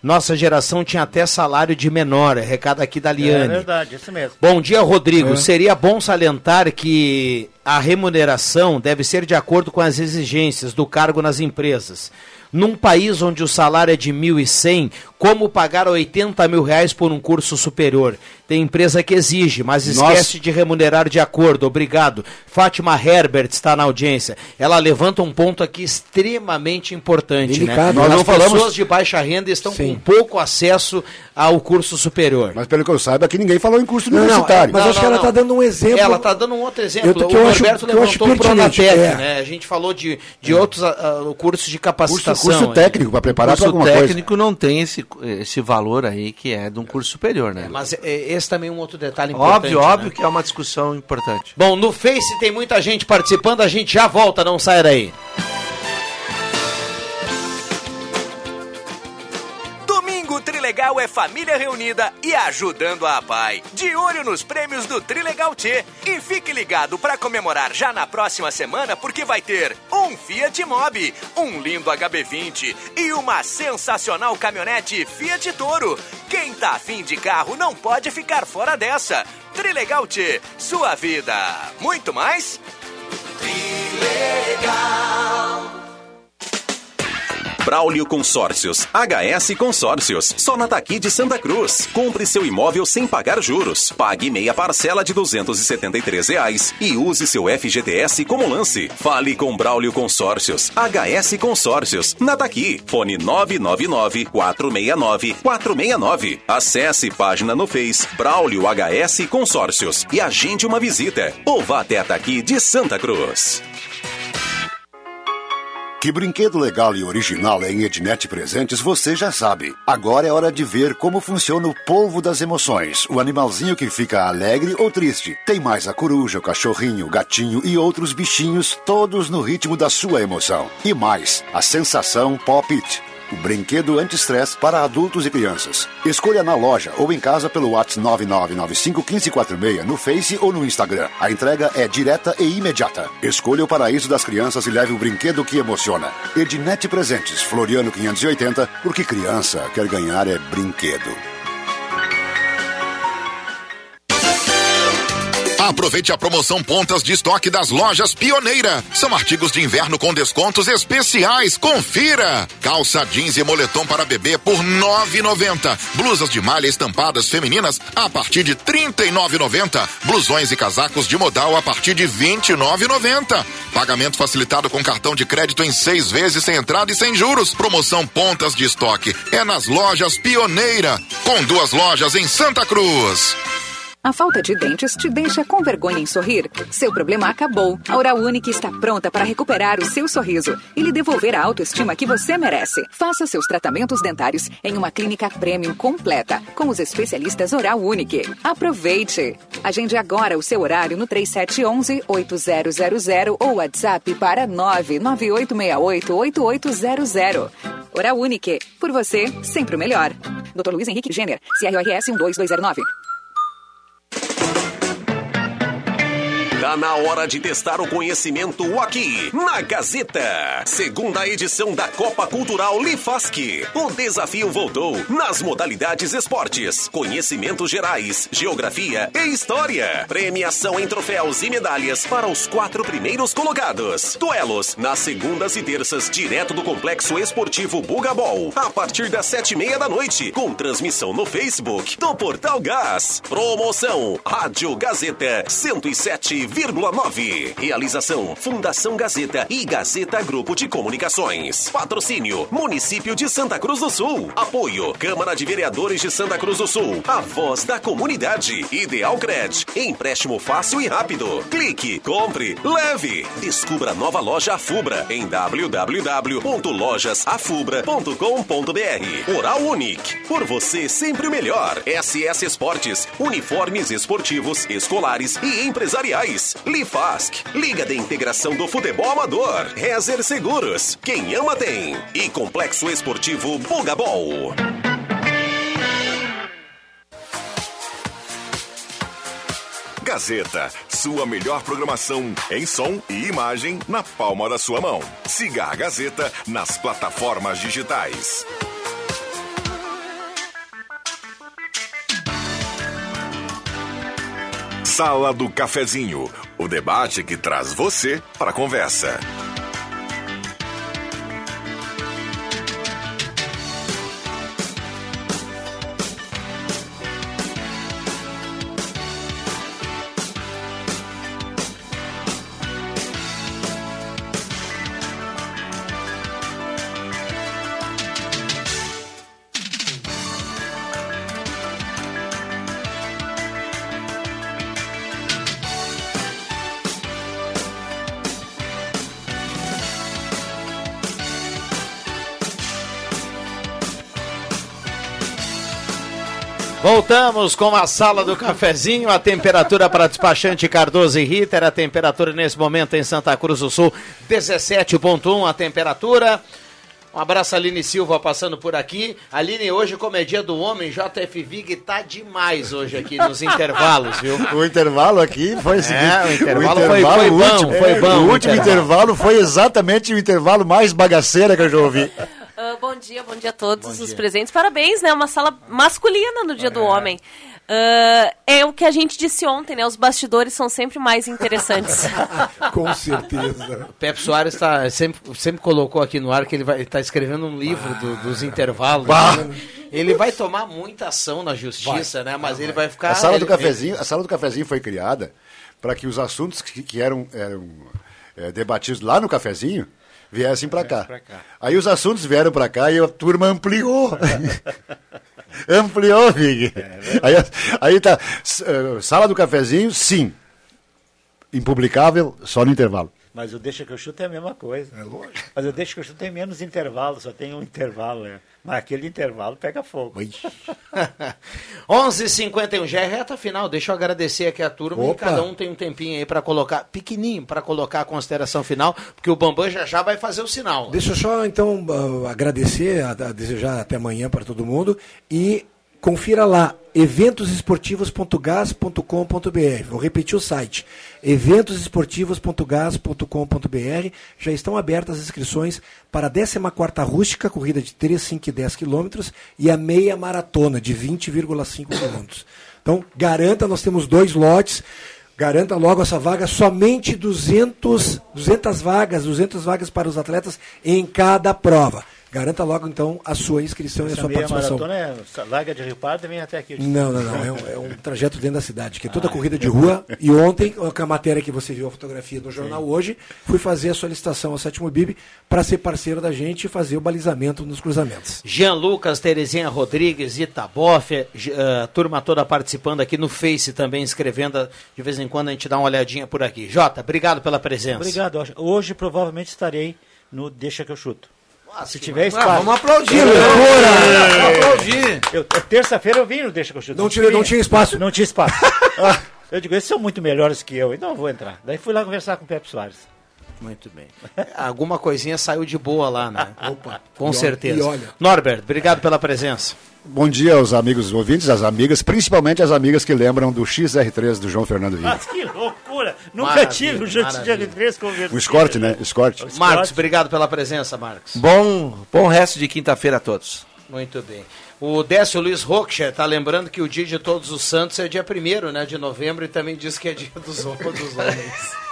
Nossa geração tinha até salário de menor. Recado aqui da Liane. É verdade, isso mesmo. Bom dia, Rodrigo. É. Seria bom salientar que a remuneração deve ser de acordo com as exigências do cargo nas empresas. Num país onde o salário é de mil e cem, como pagar oitenta mil reais por um curso superior? Tem empresa que exige, mas esquece Nossa. de remunerar de acordo. Obrigado. Fátima Herbert está na audiência. Ela levanta um ponto aqui extremamente importante. Delicado, né? Nós As não falamos... pessoas de baixa renda estão Sim. com pouco acesso ao curso superior. Mas pelo que eu saiba, aqui ninguém falou em curso universitário. Não, mas não, acho não, que ela está dando um exemplo. Ela está dando um outro exemplo. O Norberto levantou o Pronatec, é. né? A gente falou de, de é. outros uh, cursos de capacitação. Curso Curso técnico para preparar para alguma coisa. Curso técnico não tem esse, esse valor aí que é de um curso superior, né? Mas esse também é um outro detalhe importante. Óbvio, óbvio né? que é uma discussão importante. Bom, no Face tem muita gente participando, a gente já volta, não sai daí. Trilegal é família reunida e ajudando a APAE. De olho nos prêmios do Trilegal T. E fique ligado para comemorar já na próxima semana, porque vai ter um Fiat Mobi, um lindo H B vinte e uma sensacional caminhonete Fiat Toro. Quem tá afim de carro não pode ficar fora dessa. Trilegal T, sua vida. Muito mais? Trilegal. Braulio Consórcios, H S Consórcios, só na Taqui de Santa Cruz. Compre seu imóvel sem pagar juros, pague meia parcela de duzentos e setenta e três reais e use seu F G T S como lance. Fale com Braulio Consórcios, H S Consórcios, na Taqui. Fone nove nove nove, quatro seis nove, quatro seis nove. Acesse página no Face Braulio H S Consórcios e agende uma visita ou vá até a Taqui de Santa Cruz. Que brinquedo legal e original é em Ednet Presentes, você já sabe. Agora é hora de ver como funciona o polvo das emoções, o animalzinho que fica alegre ou triste. Tem mais a coruja, o cachorrinho, o gatinho e outros bichinhos, todos no ritmo da sua emoção. E mais, a sensação Pop It, o brinquedo anti-estresse para adultos e crianças. Escolha na loja ou em casa pelo WhatsApp nove nove nove cinco um cinco quatro seis, no Face ou no Instagram. A entrega é direta e imediata. Escolha o paraíso das crianças e leve o brinquedo que emociona. Ednet Presentes, Floriano quinhentos e oitenta, porque criança quer ganhar é brinquedo. Aproveite a promoção Pontas de Estoque das Lojas Pioneira. São artigos de inverno com descontos especiais. Confira! Calça jeans e moletom para bebê por nove e noventa. Blusas de malha estampadas femininas a partir de trinta e nove e noventa. Blusões e casacos de modal a partir de vinte e nove e noventa. Pagamento facilitado com cartão de crédito em seis vezes sem entrada e sem juros. Promoção Pontas de Estoque é nas Lojas Pioneira, com duas lojas em Santa Cruz. A falta de dentes te deixa com vergonha em sorrir? Seu problema acabou. A Oral Unique está pronta para recuperar o seu sorriso e lhe devolver a autoestima que você merece. Faça seus tratamentos dentários em uma clínica premium completa, com os especialistas Oral Unique. Aproveite! Agende agora o seu horário no trinta e sete onze, oito zero zero zero ou WhatsApp para nove nove oito seis oito oito oito zero zero. Oral Unique. Por você, sempre o melhor. doutor Luiz Henrique Jenner, C R O R S um dois dois zero nove. Tá na hora de testar o conhecimento aqui, na Gazeta. Segunda edição da Copa Cultural Lifasc. O desafio voltou nas modalidades esportes, conhecimentos gerais, geografia e história. Premiação em troféus e medalhas para os quatro primeiros colocados. Duelos nas segundas e terças, direto do Complexo Esportivo Bugabol, a partir das sete e meia da noite, com transmissão no Facebook do Portal Gás. Promoção Rádio Gazeta cento e sete vírgula nove. Realização Fundação Gazeta e Gazeta Grupo de Comunicações. Patrocínio Município de Santa Cruz do Sul. Apoio Câmara de Vereadores de Santa Cruz do Sul. A voz da comunidade. Ideal Cred. Empréstimo fácil e rápido. Clique, compre, leve. Descubra a nova loja Afubra em w w w ponto lojas afubra ponto com ponto b r. Oral Unique. Por você sempre o melhor. S S Esportes. Uniformes esportivos, escolares e empresariais. Lifasc, Liga de Integração do Futebol Amador, Reser Seguros, quem ama tem, e Complexo Esportivo Bugabol. Gazeta, sua melhor programação em som e imagem na palma da sua mão. Siga a Gazeta nas plataformas digitais. Sala do Cafezinho, o debate que traz você para a conversa. Voltamos com a Sala do Cafezinho, a temperatura para despachante Cardoso e Ritter, a temperatura nesse momento em Santa Cruz do Sul, dezessete vírgula um a temperatura. Um abraço, Aline Silva, passando por aqui. Aline, hoje, como é dia do homem, J F Vig tá demais hoje aqui nos intervalos, viu? O intervalo aqui foi o seguinte. É, o intervalo, o intervalo foi, foi, o bom, último, foi bom. O último o intervalo. intervalo foi exatamente o intervalo mais bagaceira que eu já ouvi. Uh, bom dia, bom dia a todos bom os dia. Presentes. Parabéns, né? Uma sala masculina no Dia é. do Homem. Uh, é o que a gente disse ontem, né? Os bastidores são sempre mais interessantes. Com certeza. O Pepe Soares tá, sempre, sempre colocou aqui no ar que ele está escrevendo um livro ah, do, dos intervalos. Bah. Ele vai tomar muita ação na justiça, vai. né? Mas ah, ele vai ficar... A sala, ele, do cafezinho, ele... a sala do cafezinho foi criada para que os assuntos que, que eram, eram é, debatidos lá no cafezinho viessem para cá. cá. Aí os assuntos vieram para cá e a turma ampliou. ampliou, Vig. É, aí, aí tá, Sala do Cafezinho, sim. Impublicável, só no intervalo. Mas o Deixa que eu chuto é a mesma coisa. É lógico. Mas o Deixa que eu chuto tem menos intervalo, só tem um intervalo, né? Mas aquele intervalo pega fogo. onze e cinquenta e um, já é reta final. Deixa eu agradecer aqui a turma. Opa. E cada um tem um tempinho aí para colocar, pequenininho, para colocar a consideração final, porque o Bambam já já vai fazer o sinal. Deixa eu só, então, agradecer, desejar até amanhã para todo mundo e confira lá, eventos esportivos ponto gas ponto com ponto b r. Vou repetir o site, eventos esportivos ponto gas ponto com ponto b r. Já estão abertas as inscrições para a décima quarta Rústica, corrida de três, cinco e dez quilômetros, e a meia maratona de vinte vírgula cinco quilômetros. Então, garanta, nós temos dois lotes. Garanta logo essa vaga, somente duzentas vagas para os atletas em cada prova. Garanta logo, então, a sua inscrição e a sua participação. A maratona é larga de Rio Pardo e vem até aqui. Não, não, não. É um, é um trajeto dentro da cidade, que é toda ah, corrida de rua. E ontem, com a matéria que você viu, a fotografia do jornal hoje, fui fazer a solicitação ao sétimo B I B para ser parceiro da gente e fazer o balizamento nos cruzamentos. Jean Lucas, Terezinha Rodrigues, Itaboff, a turma toda participando aqui no Face também, escrevendo. De vez em quando a gente dá uma olhadinha por aqui. Jota, obrigado pela presença. Obrigado. Hoje provavelmente estarei no Deixa Que Eu Chuto. Ah, se tiver espaço. Ah, vamos aplaudir, eu, eu, eu, vamos aplaudir. Eu, terça-feira eu vim no Deixa Que Eu Chuto. Não, tinha, não tinha espaço. Não tinha espaço. Ah, eu digo, esses são muito melhores que eu, então eu vou entrar. Daí fui lá conversar com o Pepe Soares. Muito bem. Alguma coisinha saiu de boa lá, né? Opa, com e certeza. Olha. Norberto, obrigado pela presença. Bom dia aos amigos ouvintes, às amigas, principalmente as amigas que lembram do X R três do João Fernando Vig. Ah, que loucura! Nunca maravilha, tive um X R três convertido. O Escort, né? Escort. Marcos, obrigado pela presença, Marcos. Bom, bom resto de quinta-feira a todos. Muito bem. O Décio Luiz Rocher está lembrando que o dia de Todos os Santos é dia primeiro, né, de novembro, e também diz que é dia dos outros homens.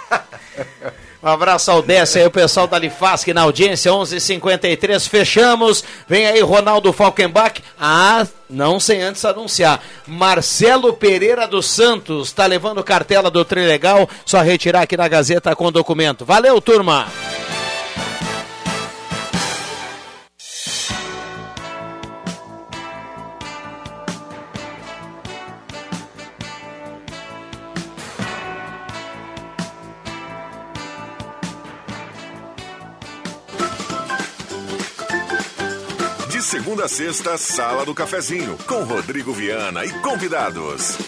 Um abraço ao Décio aí, o pessoal da Lifask na audiência, onze e cinquenta e três, fechamos. Vem aí Ronaldo Falkenbach. Ah, não sem antes anunciar. Marcelo Pereira dos Santos está levando cartela do Tri Legal, só retirar aqui na Gazeta com documento. Valeu, turma! Segunda a sexta, Sala do Cafezinho, com Rodrigo Viana e convidados.